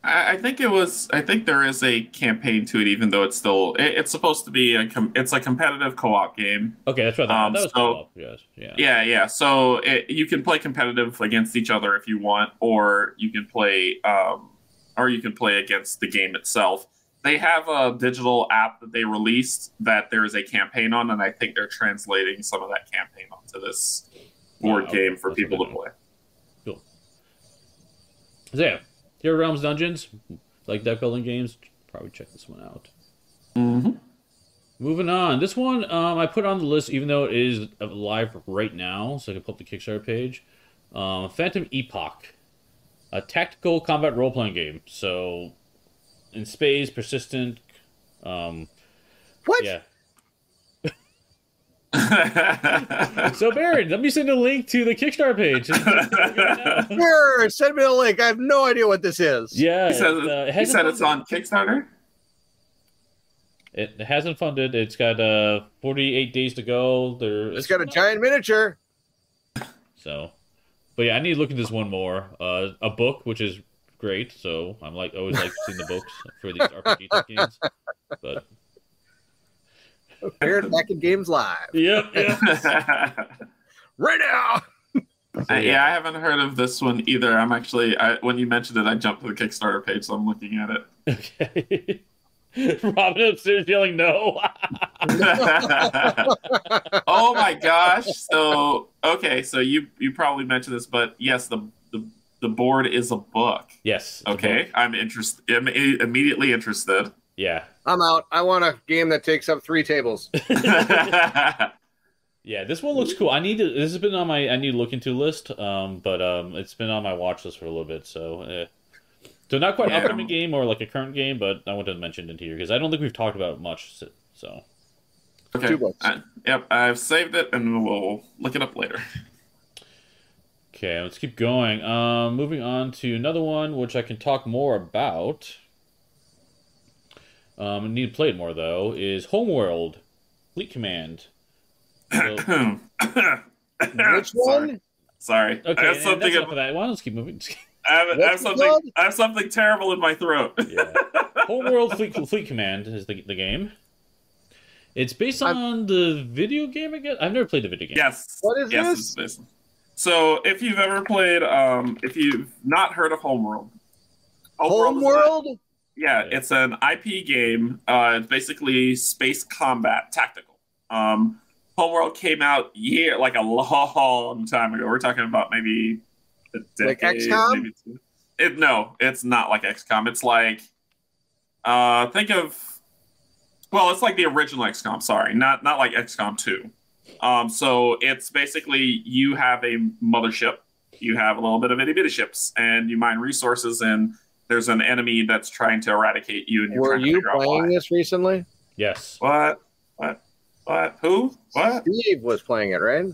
I, I think it was. I think there is a campaign to it, even though it's still. It, it's supposed to be a. Com it's a competitive co-op game. Okay, that's right. Um, that was so, co-op. Yes. Yeah. Yeah. Yeah. So it, you can play competitive against each other if you want, or you can play, um, or you can play against the game itself. They have a digital app that they released that there is a campaign on, and I think they're translating some of that campaign onto this board wow, game for people to play. Cool. So yeah, Hero Realms Dungeons, like deck building games, probably check this one out. Mm-hmm. Moving on. This one um, I put on the list, even though it is live right now, so I can pull up the Kickstarter page. Um, Phantom Epoch, a tactical combat role-playing game. So... in space, persistent. Um, what? Yeah. So, Baron, let me send a link to the Kickstarter page. Sure, send me a link. I have no idea what this is. Yeah. He said, it, uh, it he said it's on Kickstarter? It, it hasn't funded. It's got uh, forty-eight days to go. There, it's, it's got a giant miniature. So, But yeah, I need to look at this one more. Uh, a book, which is great. So I'm like always like seeing the books for these R P G type games. But We're back in games live. Yep. Yeah. Right now. So, yeah. yeah, I haven't heard of this one either. I'm actually, I, when you mentioned it, I jumped to the Kickstarter page, so I'm looking at it. Okay. Robin upstairs yelling no. Oh my gosh! So okay, so you you probably mentioned this, but yes, the the, the board is a book. Yes. Okay, book. I'm interested. I'm immediately interested. Yeah. I'm out. I want a game that takes up three tables. Yeah, this one looks cool. I need to. This has been on my I need to look into list, um, but um, it's been on my watch list for a little bit. So, eh. so not quite an yeah. upcoming game or like a current game, but I wanted to mention it here because I don't think we've talked about it much. So, okay, I, yep, I've saved it and we'll look it up later. Okay, let's keep going. Um, moving on to another one, which I can talk more about. Um, I need to play it more though. Is Homeworld Fleet Command. So, which one? Sorry. Sorry. Okay, I have something that's of that. Why don't let's keep moving? I have, I have something. One? I have something terrible in my throat. Yeah. Homeworld Fleet, Fleet Command is the the game. It's based on I've, the video game again. I've never played the video game. Yes. What is yes, this? It's so, if you've ever played, um, if you've not heard of Homeworld, Homeworld. Homeworld? Yeah, yeah, it's an I P game. Uh, it's basically space combat, tactical. Um. Homeworld came out year like a long time ago. We're talking about maybe a decade. Like X COM? Maybe two. It, no, it's not like X COM. It's like, uh, think of, well, it's like the original X COM. Sorry, not not like X COM two. Um, so it's basically you have a mothership, you have a little bit of itty bitty ships, and you mine resources, and there's an enemy that's trying to eradicate you. And you're Were you playing this recently? Yes. What? What? What? Who? What? Steve was playing it, right?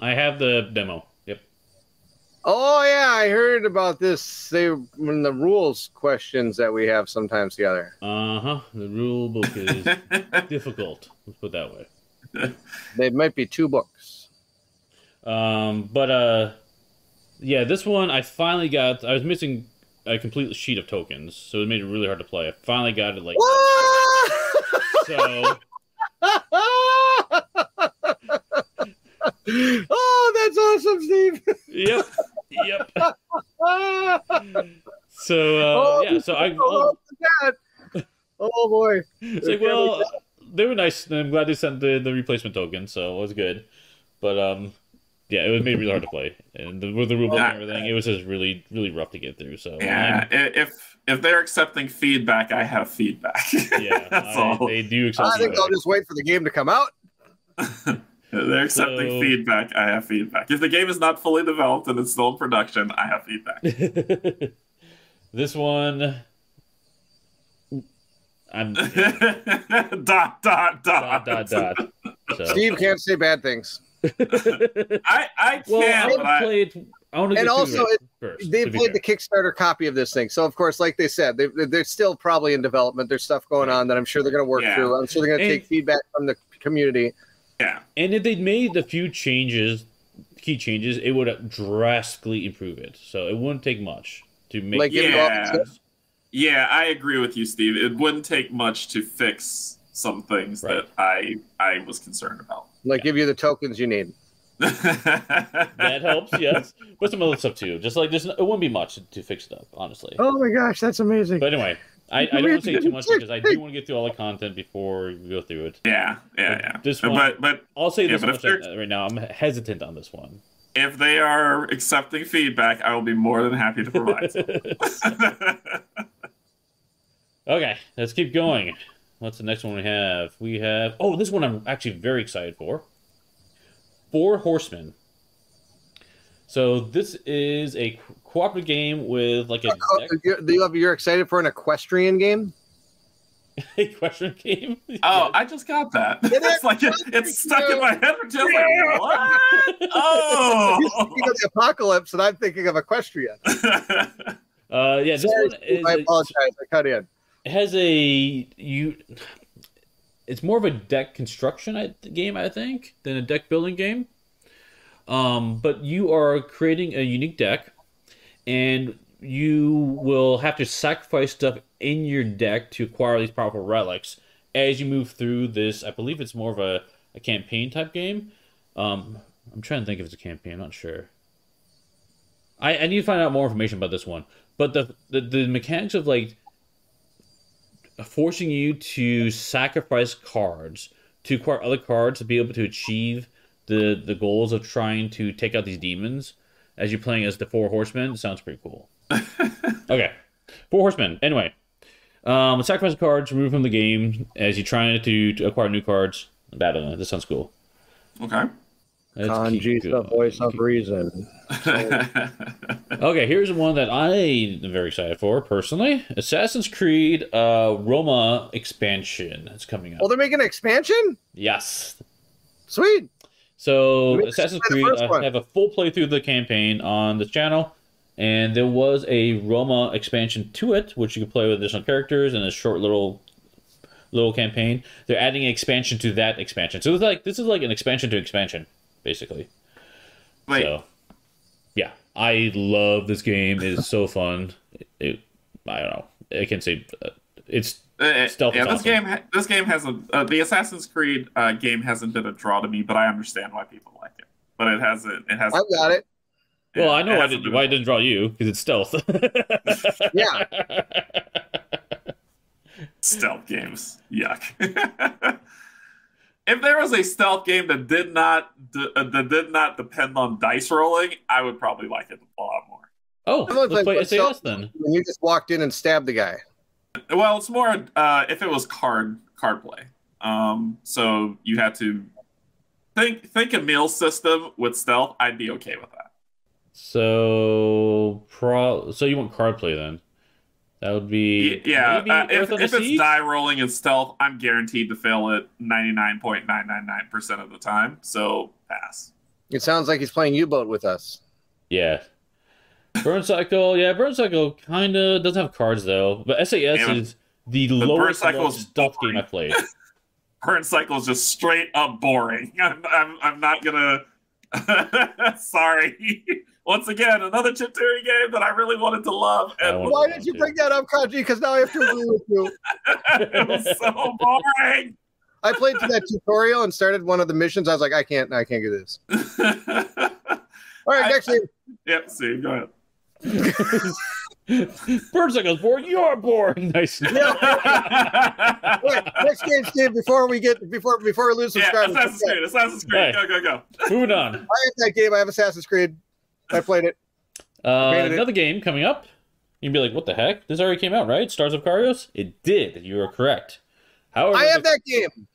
I have the demo. Yep. Oh, yeah. I heard about this. They when the rules questions that we have sometimes together. Uh-huh. The rule book is difficult. Let's put it that way. There might be two books. Um, But, uh, yeah, this one I finally got. I was missing a complete sheet of tokens, so it made it really hard to play. I finally got it, like... What? So... Oh, that's awesome, Steve. Yep, yep. So, uh, oh, yeah, so I. Oh, oh, oh boy. It's like, well, they were nice. And I'm glad they sent the, the replacement token, so it was good. But, um, yeah, it was made really hard to play, and the, with the rulebook and everything, it was just really, really rough to get through. So, yeah, I'm, if if they're accepting feedback, I have feedback. Yeah, that's I, all. They do accept. I think I'll just wait for the game to come out. They're accepting so, feedback. I have feedback. If the game is not fully developed and it's still in production, I have feedback. This one, I'm dot dot dot dot dot dot. So. Steve can't say bad things. I I well, can't. But I... Played, I and also, it, first, they played the Kickstarter copy of this thing, so of course, like they said, they, they're still probably in development. There's stuff going on that I'm sure they're going to work yeah. through. I'm sure they're going to take feedback from the community. Yeah, and if they'd made a few changes, key changes, it would drastically improve it. So it wouldn't take much to make. Like yeah, yeah, I agree with you, Steve. It wouldn't take much to fix some things right. that I I was concerned about. Like yeah. give you the tokens you need. That helps, yes. But some other stuff too. Just like this, it wouldn't be much to fix it up, honestly. Oh my gosh, that's amazing. But anyway, I, I don't want to say too much because I do want to get through all the content before we go through it. Yeah, yeah, but yeah. This one, but, but I'll say this yeah, much right now. I'm hesitant on this one. If they are accepting feedback, I will be more than happy to provide. Okay, let's keep going. What's the next one we have? We have... Oh, this one I'm actually very excited for. Four Horsemen. So this is a cooperative game with like a... Oh, you're, you're excited for an equestrian game? Equestrian game? Oh, yeah. I just got that. It it's like it, it's stuck in my head. Just like, what? Oh! You're thinking of the apocalypse, and I'm thinking of equestria. uh, yeah, this Sorry, one is... I apologize. I cut in. It has a you. It's more of a deck construction game, I think, than a deck building game. Um, but you are creating a unique deck, and you will have to sacrifice stuff in your deck to acquire these powerful relics as you move through this. I believe it's more of a, a campaign type game. Um, I'm trying to think if it's a campaign. I'm not sure. I, I need to find out more information about this one. But the, the, the mechanics of like forcing you to sacrifice cards to acquire other cards to be able to achieve the, the goals of trying to take out these demons as you're playing as the Four Horsemen sounds pretty cool. Okay. Four Horsemen. Anyway. Um, sacrifice cards removed from the game as you try to, to acquire new cards. Battle. This sounds cool. Okay. Kanji's the voice of reason. Okay, here's one that I am very excited for personally: Assassin's Creed uh, Roma expansion. It's coming up. Oh, they're making an expansion? Yes. Sweet. So Assassin's Creed, I have a full playthrough of the campaign on the channel. And there was a Roma expansion to it, which you can play with additional characters and a short little little campaign. They're adding an expansion to that expansion. So it's like this is like an expansion to expansion, basically. Wait. So, yeah. I love this game. It is so fun. It, it, I don't know. I can't say... Uh, it's uh, stealth. Yeah, this awesome. game This game hasn't... Uh, the Assassin's Creed uh, game hasn't been a draw to me, but I understand why people like it. But it hasn't... It hasn't I've got it. Well, yeah, I know why it didn't, why it didn't draw you, because it's stealth. Yeah. Stealth games. Yuck. If there was a stealth game that did not uh, that did not depend on dice rolling, I would probably like it a lot more. Oh, let's like, play S A S then. When you just walked in and stabbed the guy. Well, it's more uh, if it was card card play. Um, so you had to think think Emil's system with stealth. I'd be okay with that. So, pro. So you want card play then? That would be yeah. Uh, if if it's die rolling and stealth, I'm guaranteed to fail it ninety-nine point nine nine nine percent of the time. So pass. It sounds like he's playing U-boat with us. Yeah. Burn Cycle. Yeah, Burn Cycle kind of doesn't have cards though. But S A S yeah, is the, the lowest stealth game I played. Burn Cycle is just straight up boring. I'm I'm, I'm not gonna. Sorry. Once again, another Chip Theory game that I really wanted to love. And why did you bring that up, Kanji? Because now I have to agree with you. It was so boring. I played through that tutorial and started one of the missions. I was like, I can't, I can't do this. All right, next game. Yep, see, go ahead. Bird Cycle's boring. You are boring. Nice. Yeah. Wait, next game, Steve. Before we get before before we lose subscribers. Yeah, Assassin's Creed. Assassin's Creed. Go go go. Moving on. I have that game. I have Assassin's Creed. I played it. Uh, played another it. game coming up. You'd be like, "What the heck? This already came out, right?" Stars of Karios. It did. You are correct. However, I have that game.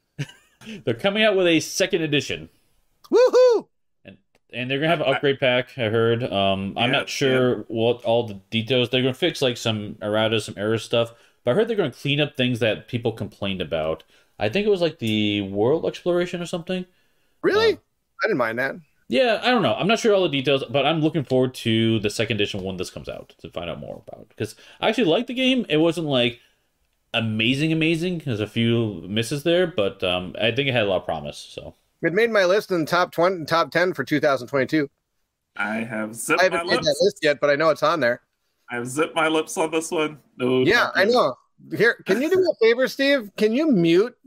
They're coming out with a second edition. Woohoo! And they're gonna have an upgrade pack, I heard. Um, yeah, I'm not sure yeah. what all the details. They're gonna fix like some errata, some error stuff. But I heard they're gonna clean up things that people complained about. I think it was like the world exploration or something. Really? Uh, I didn't mind that. Yeah, I don't know. I'm not sure all the details, but I'm looking forward to the second edition when this comes out to find out more about. Because I actually liked the game. It wasn't like amazing, amazing. There's a few misses there, but um, I think it had a lot of promise. So. It made my list in the top twenty, top ten for two thousand twenty-two. I have zipped I haven't my lips. That list yet, but I know it's on there. I've zipped my lips on this one. No, yeah, I know. Here, can you do me a favor, Steve? Can you mute?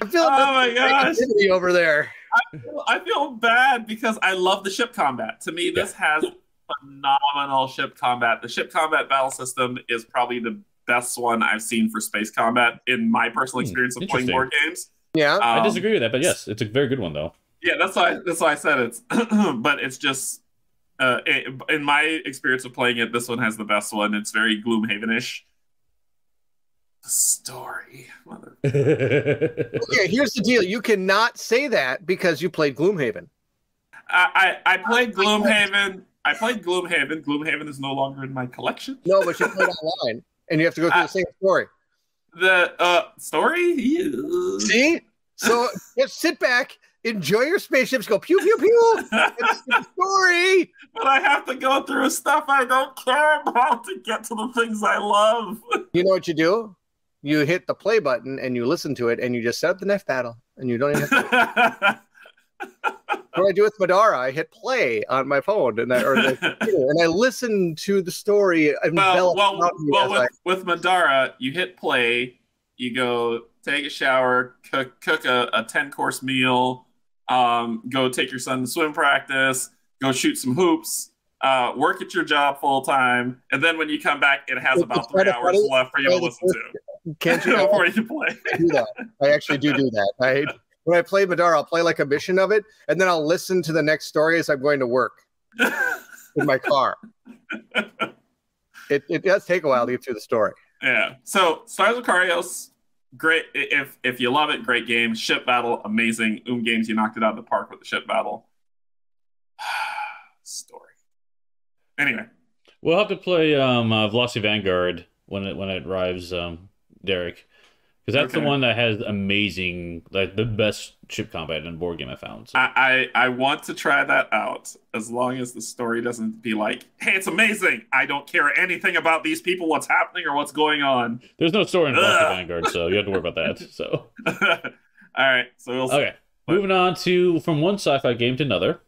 I feel oh my gosh, over there. I feel, I feel bad because I love the ship combat. To me, this yeah. has phenomenal ship combat. The ship combat battle system is probably the best one I've seen for space combat in my personal experience of playing board games. Yeah, um, I disagree with that, but yes, it's a very good one though. Yeah, that's why that's why I said it's. But it's just, uh, it, in my experience of playing it, this one has the best one. It's very Gloomhaven-ish. The story, mother. Okay, here's the deal: you cannot say that because you played Gloomhaven. I I, I played Gloomhaven. I played Gloomhaven. Gloomhaven is no longer in my collection. No, but you played online. And you have to go through the uh, same story. The uh, story? Yeah. See? So just sit back, enjoy your spaceships, go pew, pew, pew. It's the story. But I have to go through stuff I don't care about to get to the things I love. You know what you do? You hit the play button and you listen to it and you just set up the next battle. and you don't even have to. What I do with Madara, I hit play on my phone and I, or the, and I listen to the story. Well, well, well with, I... with Madara, you hit play, you go take a shower, cook, cook a, a ten course meal, um, go take your son to swim practice, go shoot some hoops, uh, work at your job full time. And then when you come back, it has it's about three hours funny, left for you to listen to. Can't you before you can play? I do that. I actually do do that. I When I play Madara, I'll play like a mission of it, and then I'll listen to the next story as I'm going to work in my car. It, it does take a while to get through the story. Yeah. So, Stars of Karios, great. If if you love it, great game. Ship Battle, amazing. Oom Games, you knocked it out of the park with the Ship Battle. Story. Anyway. We'll have to play um, uh, Velocity Vanguard when it, when it arrives, um, Derek. Because that's okay. The one that has amazing, like the best ship combat in a board game I found. So. I, I, I want to try that out as long as the story doesn't be like, hey, it's amazing. I don't care anything about these people, what's happening or what's going on. There's no story in Velocity Vanguard, so you have to worry about that. So, all right. So we'll okay. See. Moving on to from one sci-fi game to another,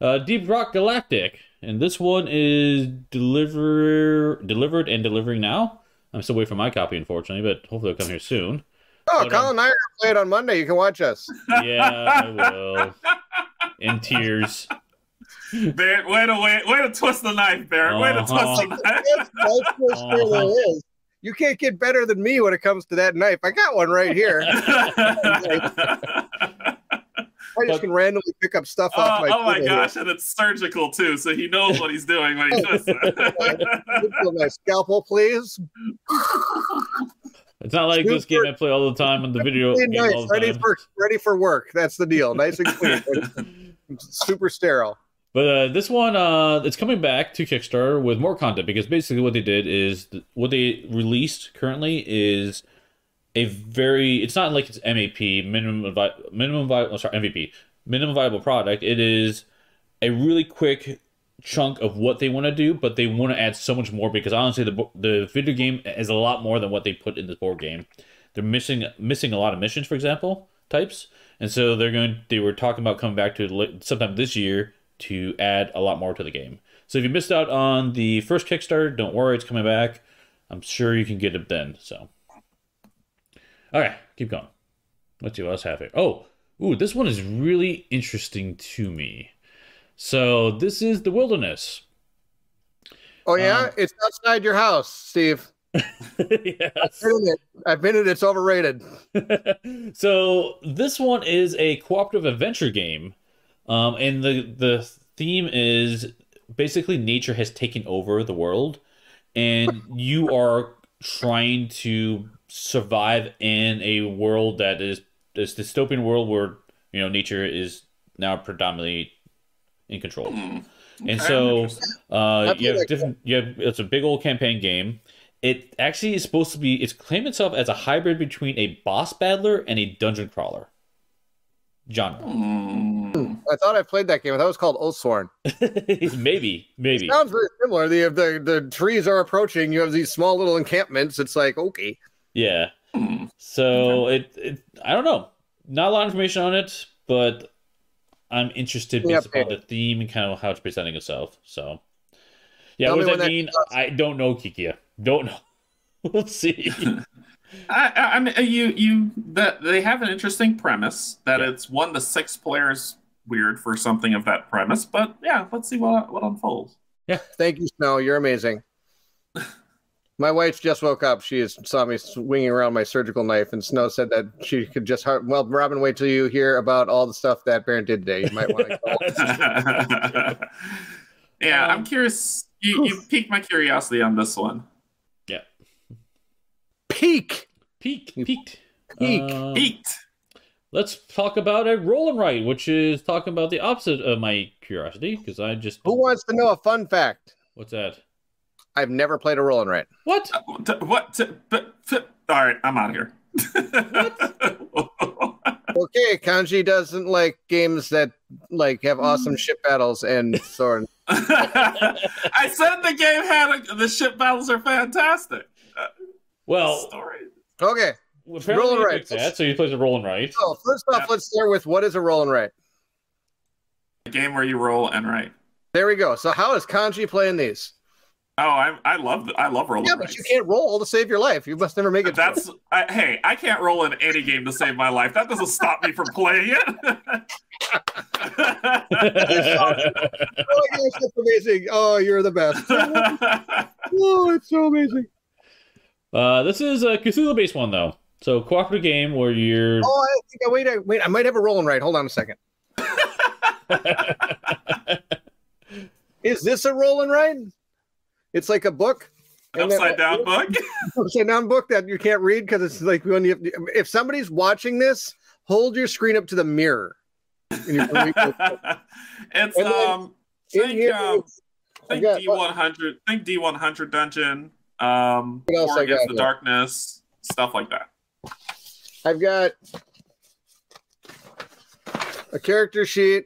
uh, Deep Rock Galactic, and this one is deliver delivered and delivering now. I'm still waiting for my copy, unfortunately, but hopefully it'll come here soon. Oh, but, Colin um, and I are going to play it on Monday. You can watch us. Yeah, I will. In tears. Barrett, way to, way, way to twist the knife, Barrett. Uh-huh. Way to twist the knife. That's the best twist uh-huh. there is. You can't get better than me when it comes to that knife. I got one right here. I just but, can randomly pick up stuff oh, off my Oh my gosh, here. And it's surgical too, so he knows what he's doing when he does that. My scalpel, please. It's not like Super, this game I play all the time on the video. Nice, all the ready, time. For, ready for work. That's the deal. Nice and clean. Super sterile. But uh, this one, uh, it's coming back to Kickstarter with more content because basically what they did is, th what they released currently is a very, it's not like it's M A P, minimum, minimum viable, sorry, M V P, minimum viable product. It is a really quick chunk of what they want to do, but they want to add so much more because honestly, the the video game is a lot more than what they put in the board game. They're missing missing a lot of missions, for example, types, and so they're going. They were talking about coming back to sometime this year to add a lot more to the game. So if you missed out on the first Kickstarter, don't worry, it's coming back. I'm sure you can get it then. So. Okay, keep going. Let's see what else have here. Oh, ooh, this one is really interesting to me. So this is The Wilderness. Oh yeah, um, it's outside your house, Steve. Yes. I've been in it. I've been in it. It's overrated. So this one is a cooperative adventure game, um, and the the theme is basically nature has taken over the world, and you are trying to survive in a world that is this dystopian world where, you know, nature is now predominantly in control. Mm, okay, and so uh you have like different that. You have it's a big old campaign game. It actually is supposed to be, it's claimed itself as a hybrid between a boss battler and a dungeon crawler genre. Mm. I thought I played that game. I thought it was called Oathsworn. maybe, maybe. It sounds very similar. The, the the trees are approaching. You have these small little encampments. It's like, okay. Yeah. So it, it, I don't know. Not a lot of information on it, but I'm interested based yeah, upon the theme and kind of how it's presenting itself. So, yeah, Tell what does that mean? That I don't know, Kikia. Don't know. We'll see. I, I mean, you, you, that they have an interesting premise that yeah. it's one to six players. Weird for something of that premise, but yeah, let's see what what unfolds. Yeah. Thank you, Snow. You're amazing. My wife just woke up. She is, saw me swinging around my surgical knife, and Snow said that she could just... Well, Robin, wait till you hear about all the stuff that Baron did today. You might want to go. Yeah, um, I'm curious. You, you piqued my curiosity on this one. Yeah. Peak! Peak. Peaked. Peak. Um, Peaked. Let's talk about a roll and write, which is talking about the opposite of my curiosity, because I just... Who wants to know a fun fact? What's that? I've never played a roll and write. What? Uh, what? But all right, I'm out of here. Okay, Kanji doesn't like games that like have awesome ship battles and sword. I said the game had a, the ship battles are fantastic. Well, story. Okay. Well, roll and write. That, so he plays a roll and write. So first off, yeah. let's start with what is a roll and write? A game where you roll and write. There we go. So how is Kanji playing these? Oh, I I love I love rolling. Yeah, but you can't roll to save your life. You must never make it. That's I, hey, I can't roll in any game to save my life. That doesn't stop me from playing it. Oh my gosh, that's amazing! Oh, you're the best. Oh, it's so amazing. Uh, this is a Cthulhu-based one though, so cooperative game where you're. Oh, I think I, wait, I, wait, I might have a rolling right. Hold on a second. Is this a rolling right? It's like a book, an upside down book, upside down book that you can't read because it's like when you. If somebody's watching this, hold your screen up to the mirror. And you're it's and um, think, here, um, think D one hundred, think D one hundred Dungeon, um, War Against the here? Darkness, stuff like that. I've got a character sheet.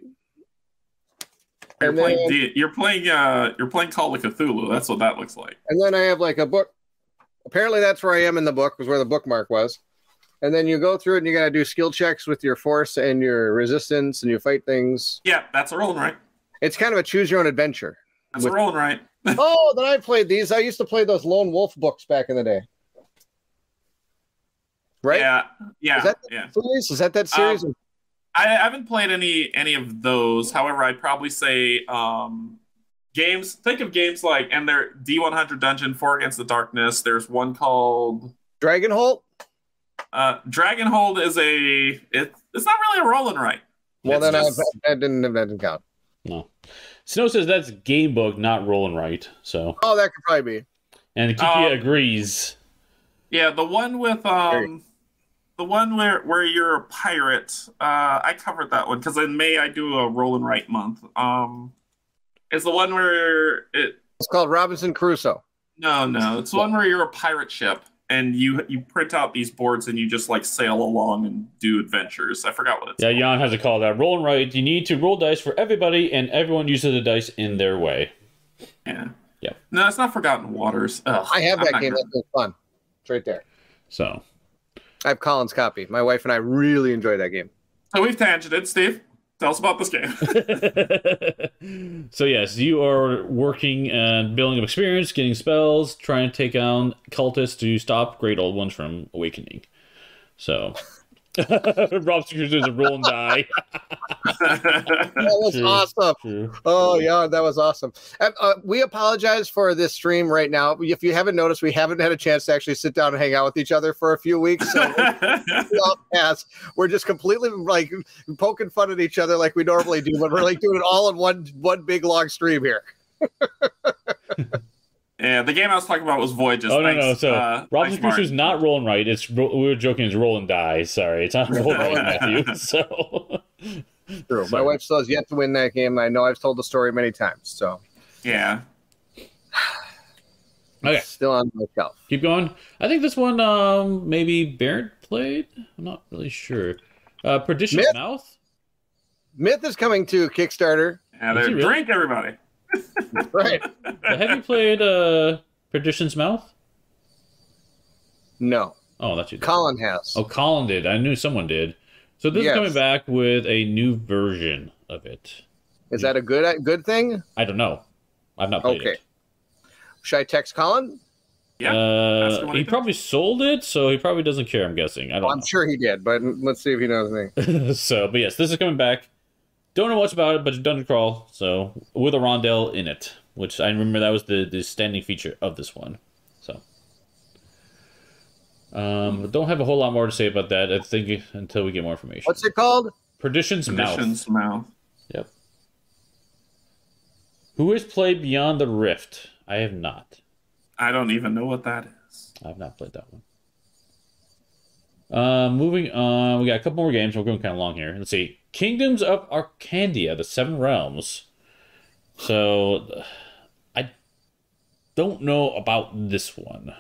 You're playing, then, D, you're playing. Uh, you're playing Call of Cthulhu. That's what that looks like. And then I have like a book. Apparently, that's where I am in the book. Was where the bookmark was. And then you go through it, and you gotta do skill checks with your force and your resistance, and you fight things. Yeah, that's a rolling right. It's kind of a choose your own adventure. That's with... a rolling right. Oh, then I played these. I used to play those Lone Wolf books back in the day. Right? Yeah. Yeah. Is that yeah. series? Is that that series? Um, I haven't played any any of those. However, I'd probably say um, games. Think of games like and their D one hundred Dungeon, Four Against the Darkness. There's one called Dragonhold. Uh, Dragonhold is a it, it's not really a roll and write. Well, it's then just... I, I didn't that didn't count. No, Snow says that's game book, not roll and write. So oh, that could probably be. And Kikia um, agrees. Yeah, the one with um. The one where, where you're a pirate, uh, I covered that one because in May I do a roll and write month. Um, it's the one where it. It's called Robinson Crusoe. No, no, it's the one where you're a pirate ship and you you print out these boards and you just like sail along and do adventures. I forgot what it's. Yeah, Jan has a call that roll and write. You need to roll dice for everybody, and everyone uses the dice in their way. Yeah, yeah. No, it's not Forgotten Waters. Ugh, I have that game. That's fun. It's right there. So. I have Colin's copy. My wife and I really enjoy that game. So we've tangented. Steve, tell us about this game. So yes, you are working and building up experience, getting spells, trying to take down cultists to stop great old ones from awakening. So Rob's is a roll and die. That was true, awesome. True. Oh yeah, that was awesome. Uh, we apologize for this stream right now. If you haven't noticed, we haven't had a chance to actually sit down and hang out with each other for a few weeks. So we all pass. We're just completely like poking fun at each other like we normally do, but we're like doing it all in one one big long stream here. Yeah, the game I was talking about was Voyages. Oh, thanks, no, no. So uh, Robinson Crusoe's not rolling right. It's ro we were joking. It's roll and die. Sorry, it's not roll and right, Matthew. So true. So. My wife still has yet to win that game. I know I've told the story many times. So yeah. Okay. Still on the shelf. Keep going. I think this one um, maybe Barrett played. I'm not really sure. Uh, Perdition's Mouth. Myth is coming to Kickstarter. Yeah, they're really? Drink everybody. Right. Have you played uh, Perdition's Mouth? No. Oh, that's you. Colin has. Oh, Colin did. I knew someone did. So this yes. is coming back with a new version of it. Is that a good good thing? I don't know. I've not played okay. it. Should I text Colin? Yeah. Uh, he probably sold it, so he probably doesn't care. I'm guessing. I don't. Oh, I'm know. sure he did, but let's see if he knows anything. So, but yes, this is coming back. Don't know much about it, but it's Dungeon Crawl, so with a rondelle in it, which I remember that was the, the standing feature of this one. So, um, don't have a whole lot more to say about that. I think until we get more information. What's it called? Perdition's, Perdition's Mouth. Mouth. Yep. Who has played Beyond the Rift? I have not. I don't even know what that is. I've not played that one. Uh, moving on, we got a couple more games. We're going kind of long here. Let's see. Kingdoms of Arcandia, the Seven Realms. So, I don't know about this one,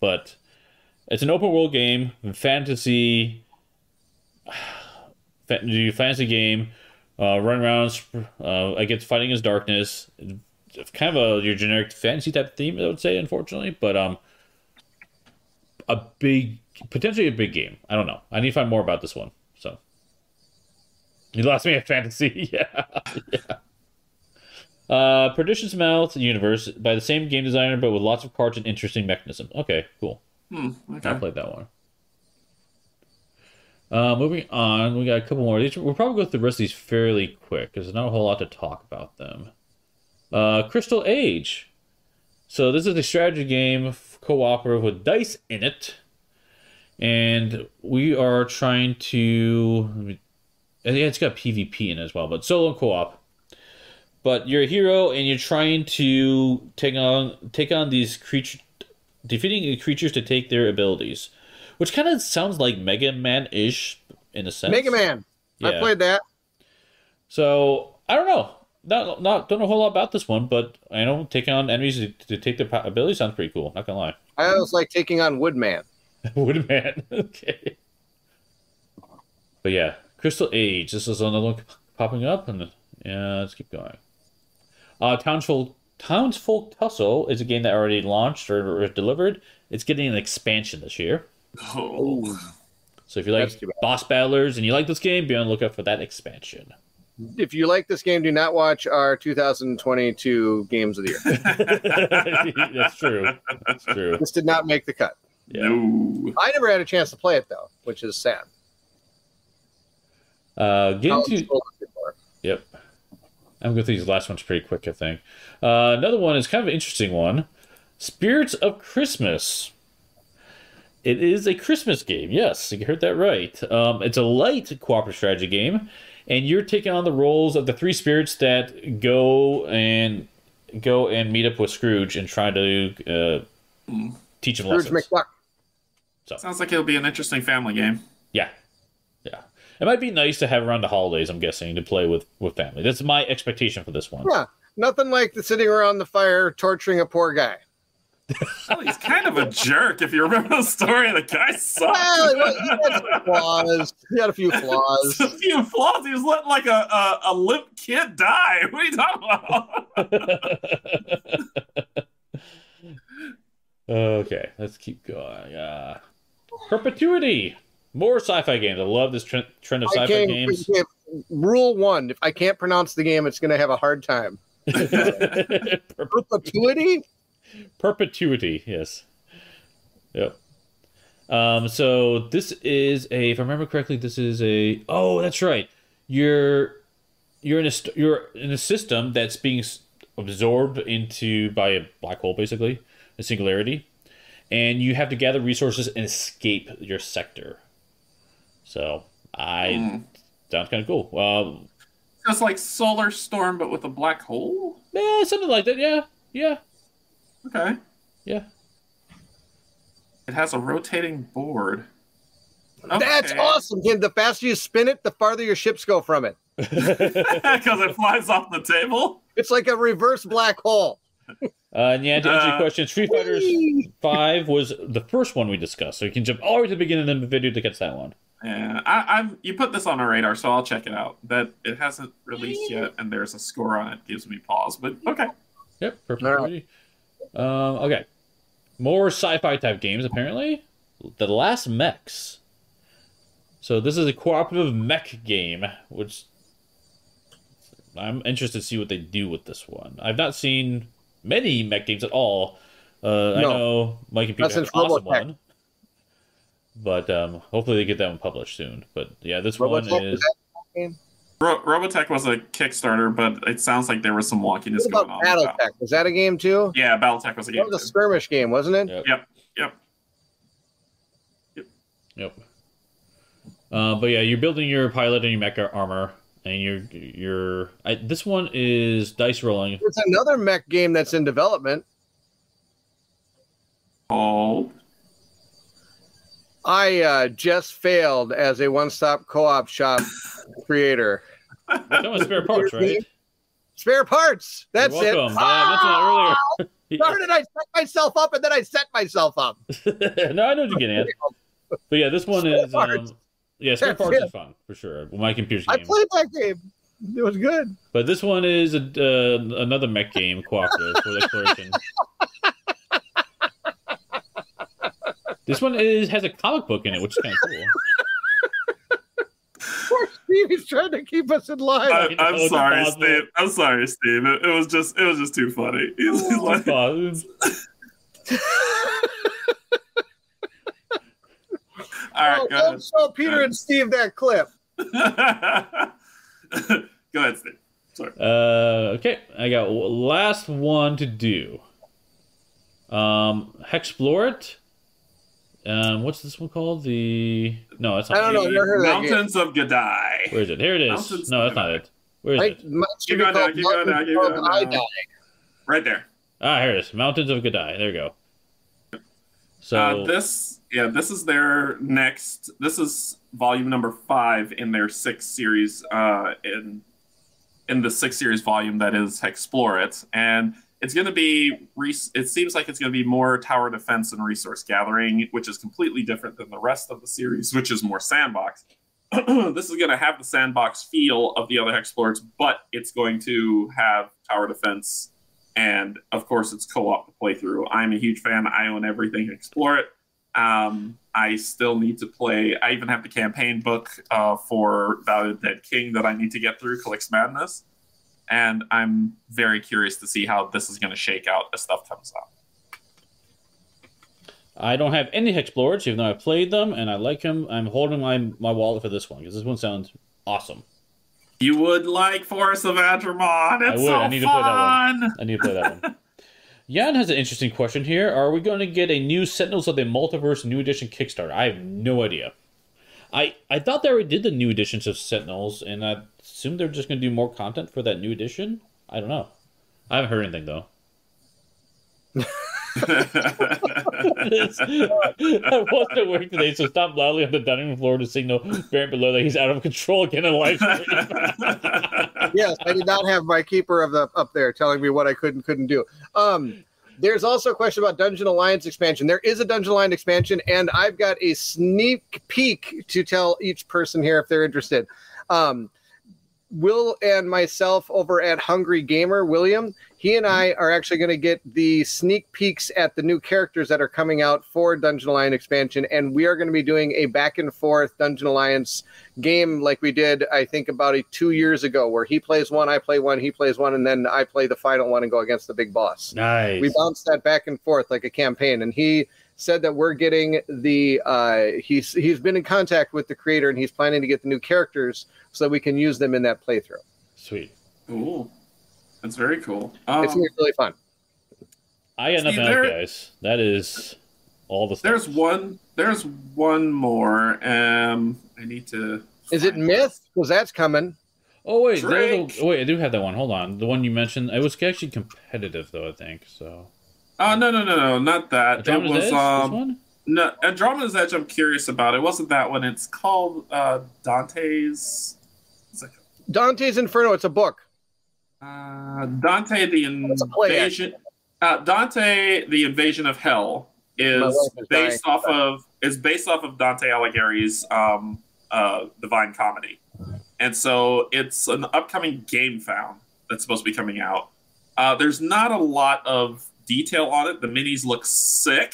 but it's an open world game, fantasy, fantasy game, uh, run around uh, against fighting against darkness. It's kind of a your generic fantasy type theme, I would say, unfortunately, but um, a big, potentially a big game. I don't know. I need to find more about this one. So you lost me at fantasy. Yeah. Yeah. Uh, Perdition's Mouth Universe by the same game designer, but with lots of cards and interesting mechanisms. Okay, cool. Hmm, okay. I played that one. Uh, moving on, we got a couple more. These, we'll probably go through the rest of these fairly quick because there's not a whole lot to talk about them. Uh, Crystal Age. So this is a strategy game, cooperative with dice in it, and we are trying to. Let me, yeah, it's got PvP in it as well, but solo co-op. But you're a hero, and you're trying to take on take on these creatures, defeating the creatures to take their abilities, which kind of sounds like Mega Man-ish in a sense. Mega Man, yeah. I played that. So I don't know, not not don't know a whole lot about this one, but I know taking on enemies to, to take their abilities sounds pretty cool. Not gonna lie. I always like taking on Woodman. Woodman, okay. But yeah, Crystal Age. This is another one popping up, and yeah, let's keep going. Uh, Townsfolk, Townsfolk Tussle is a game that already launched or, or delivered. It's getting an expansion this year. Oh. So if you like boss battlers and you like this game, be on the lookout for that expansion. If you like this game, do not watch our two thousand twenty-two Games of the Year. That's true. That's true. This did not make the cut. Yeah. No. I never had a chance to play it, though, which is sad. Uh, game two... Yep. I'm going through these last ones pretty quick, I think. Uh, another one is kind of an interesting one. Spirits of Christmas. It is a Christmas game. Yes, you heard that right. Um, it's a light cooperative strategy game, and you're taking on the roles of the three spirits that go and go and meet up with Scrooge and try to uh, mm. teach him Scrooge lessons. McDuck. So. Sounds like it'll be an interesting family game. Yeah. It might be nice to have around the holidays, I'm guessing, to play with, with family. That's my expectation for this one. Yeah, nothing like the sitting around the fire torturing a poor guy. Well, he's kind of a jerk, if you remember the story. The guy sucked. Well, he had some flaws. He had a few flaws. a few flaws? He was letting like a, a, a limp kid die. What are you talking about? Okay, let's keep going. Uh, Perpetuity. More sci-fi games. I love this trend of sci-fi games. Rule one: if I can't pronounce the game, it's going to have a hard time. Perpetuity. Perpetuity. Yes. Yep. Um, so this is a. If I remember correctly, this is a. Oh, that's right. You're you're in a you're in a system that's being absorbed into by a black hole, basically a singularity, and you have to gather resources and escape your sector. So, I mm. sounds kind of cool. Um, it's like Solar Storm, but with a black hole? Yeah, something like that, yeah. Yeah. Okay. Yeah. It has a rotating board. Okay. That's awesome, Ken. The faster you spin it, the farther your ships go from it. Because it flies off the table? It's like a reverse black hole. uh, and yeah, to answer uh, your question, Street Fighter five was the first one we discussed. So you can jump all the way to the beginning of the video to get to that one. Yeah, I, I've you put this on my radar, so I'll check it out. That it hasn't released yet, and there's a score on it. It gives me pause, but okay. Yep, perfect. Right. Um, okay, more sci-fi type games apparently. The Last Mechs. So this is a cooperative mech game, which I'm interested to see what they do with this one. I've not seen many mech games at all. Uh, no. I know Mike and Peter have an awesome one. But um, hopefully they get that one published soon. But yeah, this Robotech one is... is Ro- Robotech was a Kickstarter, but it sounds like there was some wonkiness what about going on. Battletech? About. Was that a game too? Yeah, Battletech was a game That was too. a skirmish game, wasn't it? Yep. Yep. Yep. Yep. yep. Uh, but yeah, you're building your pilot and your mech armor, and you're... you're I, this one is dice rolling. It's another mech game that's in development. Oh... I uh, just failed as a one-stop co-op shop creator. That was Spare Parts, right? Spare Parts. That's it. Yeah, ah! That's earlier. How did I set myself up, and then I set myself up? No, I know what you're getting at. But yeah, this one Spare is. Um, yeah, Spare Parts is fun for sure. My computer's game. I played that game. It was good. But this one is a, uh, another mech game cooperative for exploration. This one is, has a comic book in it, which is kind of cool. Poor Steve, he's trying to keep us in line. I, I'm sorry, Steve. I'm sorry, Steve. It, it was just, it was just too funny. He's like, all right, oh, go ahead. Show Peter and Steve that clip. Go ahead, Steve. Sorry. Uh, okay, I got last one to do. Um, Hexplore it. Um, what's this one called? The no, that's not. I don't it. know. Mountains of Gadai. Where is it? Here it is. Mountains no, that's not it. Where is I, it? Keep going down. Keep going down. Keep going down. Right there. Ah, here it is. Mountains of Gadai. There you go. So uh, this, yeah, this is their next. This is volume number five in their sixth series. Uh, in in the sixth series volume that is Hexplore It, and it's going to be, it seems like it's going to be more tower defense and resource gathering, which is completely different than the rest of the series, which is more sandbox. This is going to have the sandbox feel of the other Hexplorers, but it's going to have tower defense. And of course, it's co-op to play through. I'm a huge fan. I own everything Hexplore It. Um, I still need to play. I even have the campaign book uh, for Valley of the Dead King that I need to get through, Calyx Madness. And I'm very curious to see how this is going to shake out as stuff comes out. I don't have any Hexplorers, even though I played them, and I like them. I'm holding my, my wallet for this one, because this one sounds awesome. You would like Forest of Adramon. It's I would. So I need fun. To play that one. I need to play that one. Jan has an interesting question here. Are we going to get a new Sentinels of the Multiverse New Edition Kickstarter? I have no idea. I, I thought they already did the new editions of Sentinels, and I assume they're just going to do more content for that new edition. I don't know. I haven't heard anything, though. I was at work today, so stopped loudly on the dining room floor to signal Baron below that he's out of control again in life. Yes, I did not have my keeper of the up there telling me what I could and couldn't do. Um, there's also a question about Dungeon Alliance expansion. There is a Dungeon Alliance expansion, and I've got a sneak peek to tell each person here if they're interested. Um, Will and myself over at Hungry Gamer, William, he and I are actually going to get the sneak peeks at the new characters that are coming out for Dungeon Alliance expansion, and we are going to be doing a back-and-forth Dungeon Alliance game like we did, I think, about a, two years ago, where he plays one, I play one, he plays one, and then I play the final one and go against the big boss. Nice. We bounced that back and forth like a campaign, and he said that we're getting the, uh, he's he's been in contact with the creator, and he's planning to get the new characters so that we can use them in that playthrough. Sweet. Cool. That's very cool. Um, it's really fun. I got nothing else, guys. That is all the stuff. There's one, there's one more. Um, I need to... Is it Myth? Because that's coming. Oh, wait. There's a, wait, I do have that one. Hold on. The one you mentioned. It was actually competitive, though, I think, so... Oh, uh, no, no, no, no, not that. Andromeda's it was, Edge? Um, this one? No, Andromeda's Edge I'm curious about. It wasn't that one. It's called uh, Dante's... It... Dante's Inferno. It's a book. Uh, Dante the Invasion... Uh, Dante the Invasion of Hell is, is based dying. off of... is based off of Dante Alighieri's um, uh, Divine Comedy. And so it's an upcoming GameFound that's supposed to be coming out. Uh, there's not a lot of detail on it. The minis look sick,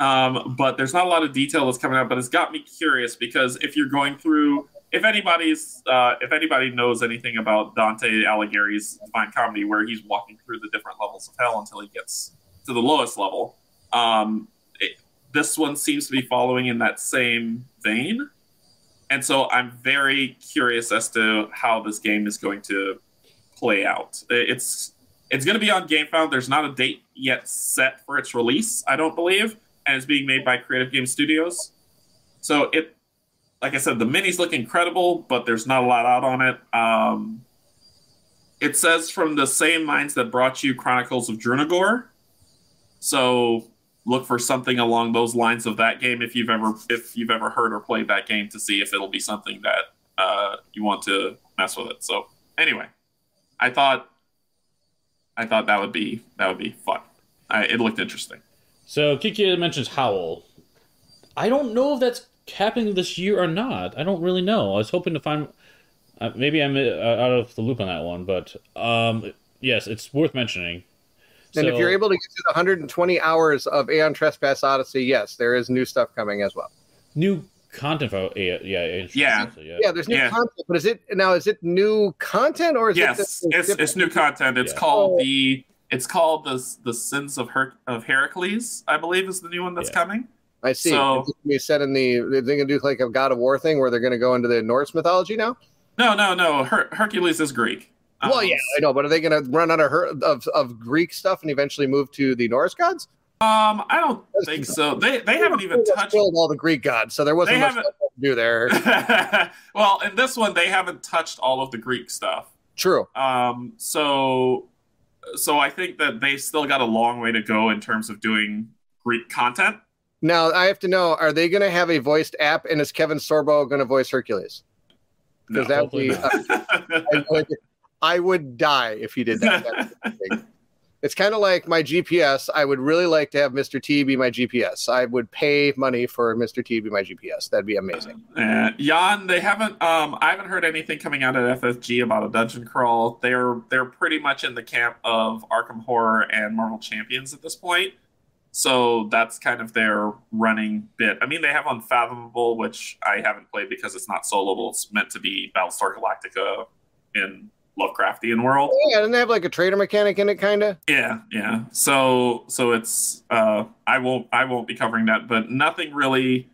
um, but there's not a lot of detail that's coming out. But it's got me curious, because if you're going through, if anybody's, uh, if anybody knows anything about Dante Alighieri's Divine Comedy, where he's walking through the different levels of hell until he gets to the lowest level, um, it, this one seems to be following in that same vein, and so I'm very curious as to how this game is going to play out. It's It's going to be on GameFound. There's not a date yet set for its release, I don't believe, and it's being made by Creative Game Studios. So it, like I said, the minis look incredible, but there's not a lot out on it. Um, it says from the same minds that brought you Chronicles of Drunagore, so look for something along those lines of that game if you've ever if you've ever heard or played that game, to see if it'll be something that uh, you want to mess with it. So anyway, I thought. I thought that would be that would be fun. I, it looked interesting. So Kikia mentions Howl. I don't know if that's happening this year or not. I don't really know. I was hoping to find. Uh, maybe I'm uh, out of the loop on that one, but um, yes, it's worth mentioning. And so, if you're able to get to the one hundred twenty hours of Aeon Trespass Odyssey, yes, there is new stuff coming as well. New content for yeah yeah yeah. So, yeah yeah there's new yeah. content, but is it now is it new content or is yes, it just, it's, it's it's new content. It's yeah. called oh. the it's called the the Sins of Her of Heracles, I believe, is the new one that's yeah. coming. I see. So we said in the they're going to do like a God of War thing where they're going to go into the Norse mythology now. No, no, no. Her Hercules is Greek. Well, um, yeah, I know, but are they going to run out of, her of of Greek stuff and eventually move to the Norse gods? Um, I don't That's think true. so. They they haven't even they touched all the Greek gods, so there wasn't much left to do there. Well, in this one, they haven't touched all of the Greek stuff. True. Um, so so I think that they still got a long way to go in terms of doing Greek content. Now, I have to know, are they going to have a voiced app, and is Kevin Sorbo going to voice Hercules? Because no, that would be, uh, I, would, I would die if he did that. It's kind of like my G P S. I would really like to have Mister T be my G P S. I would pay money for Mister T be my G P S. That'd be amazing. Uh, Jan, they haven't. Um, I haven't heard anything coming out at F F G about a dungeon crawl. They're they're pretty much in the camp of Arkham Horror and Marvel Champions at this point. So that's kind of their running bit. I mean, they have Unfathomable, which I haven't played because it's not soloable. It's meant to be Battlestar Galactica in Lovecraftian world. Yeah, doesn't it have like a trader mechanic in it, kind of? Yeah, yeah. So so it's uh, I won't I won't be covering that, but nothing really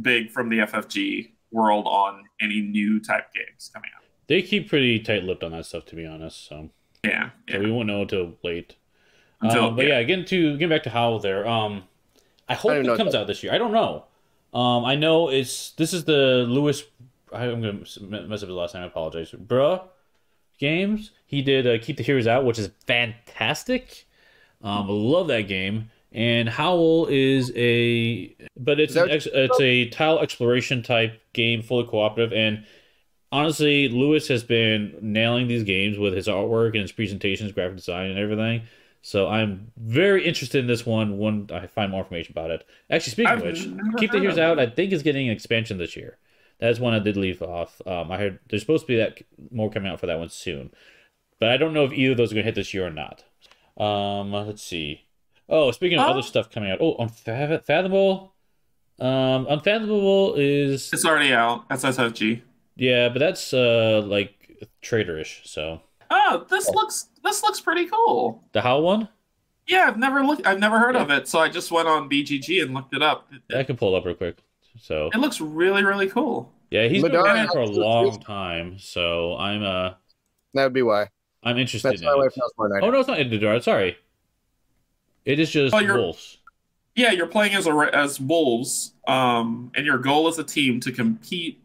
big from the F F G world on any new type games coming out. They keep pretty tight-lipped on that stuff, to be honest. So yeah, yeah. So we won't know until late. Until, um, but yeah, yeah getting to getting back to Howl there. Um, I hope I it comes that. out this year. I don't know. Um, I know it's this is the Lewis. I'm gonna mess up the last name. I apologize, bruh. Games he did uh, Keep the Heroes Out, which is fantastic. Um, love that game. And Howl is a but it's an ex, it's a tile exploration type game, fully cooperative. And honestly, Lewis has been nailing these games with his artwork and his presentations, graphic design, and everything. So I'm very interested in this one when I find more information about it. Actually, speaking I've of which, Keep the Heroes Out, I think, is getting an expansion this year. That's one I did leave off. Um, I heard there's supposed to be that more coming out for that one soon. But I don't know if either of those are going to hit this year or not. Um, let's see. Oh, speaking of oh. other stuff coming out. Oh, Unfathomable. Um, Unfathomable is... It's already out. That's S F G. Yeah, but that's uh, like trader-ish, so... Oh, this looks this looks pretty cool. The Howl one? Yeah, I've never looked. I've never heard yeah. of it, so I just went on B G G and looked it up. I can pull it up real quick. So it looks really, really cool. Yeah, he's Madara been around for a long time, so I'm uh that would be why I'm interested. That's in my it. Wife oh no, it's not Madara. Sorry, it is just oh, wolves. Yeah, you're playing as a, as wolves, um, and your goal as a team to compete.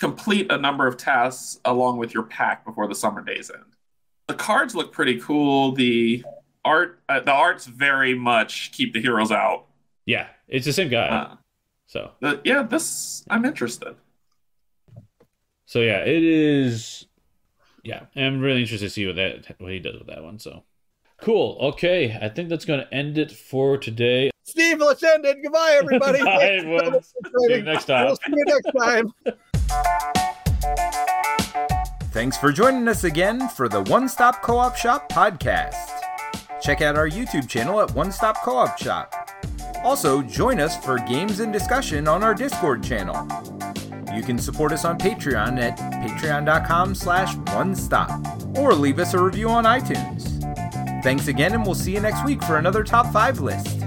Complete a number of tasks along with your pack before the summer days end. The cards look pretty cool. The art, uh, the art's very much Keep the Heroes Out. Yeah, it's the same guy. Uh, so the, yeah, this I'm interested. So yeah, it is. Yeah, I'm really interested to see what that what he does with that one. So cool. Okay, I think that's going to end it for today. Steve, let's end it. Goodbye, everybody. Bye, everyone. See you next time. We'll see you next time. Thanks for joining us again for the One Stop Co-op Shop podcast. Check out our YouTube channel at One Stop Co-op Shop. Also, join us for games and discussion on our Discord channel. You can support us on Patreon at patreon.com slash one stop or leave us a review on iTunes. Thanks again, and we'll see you next week for another Top five list.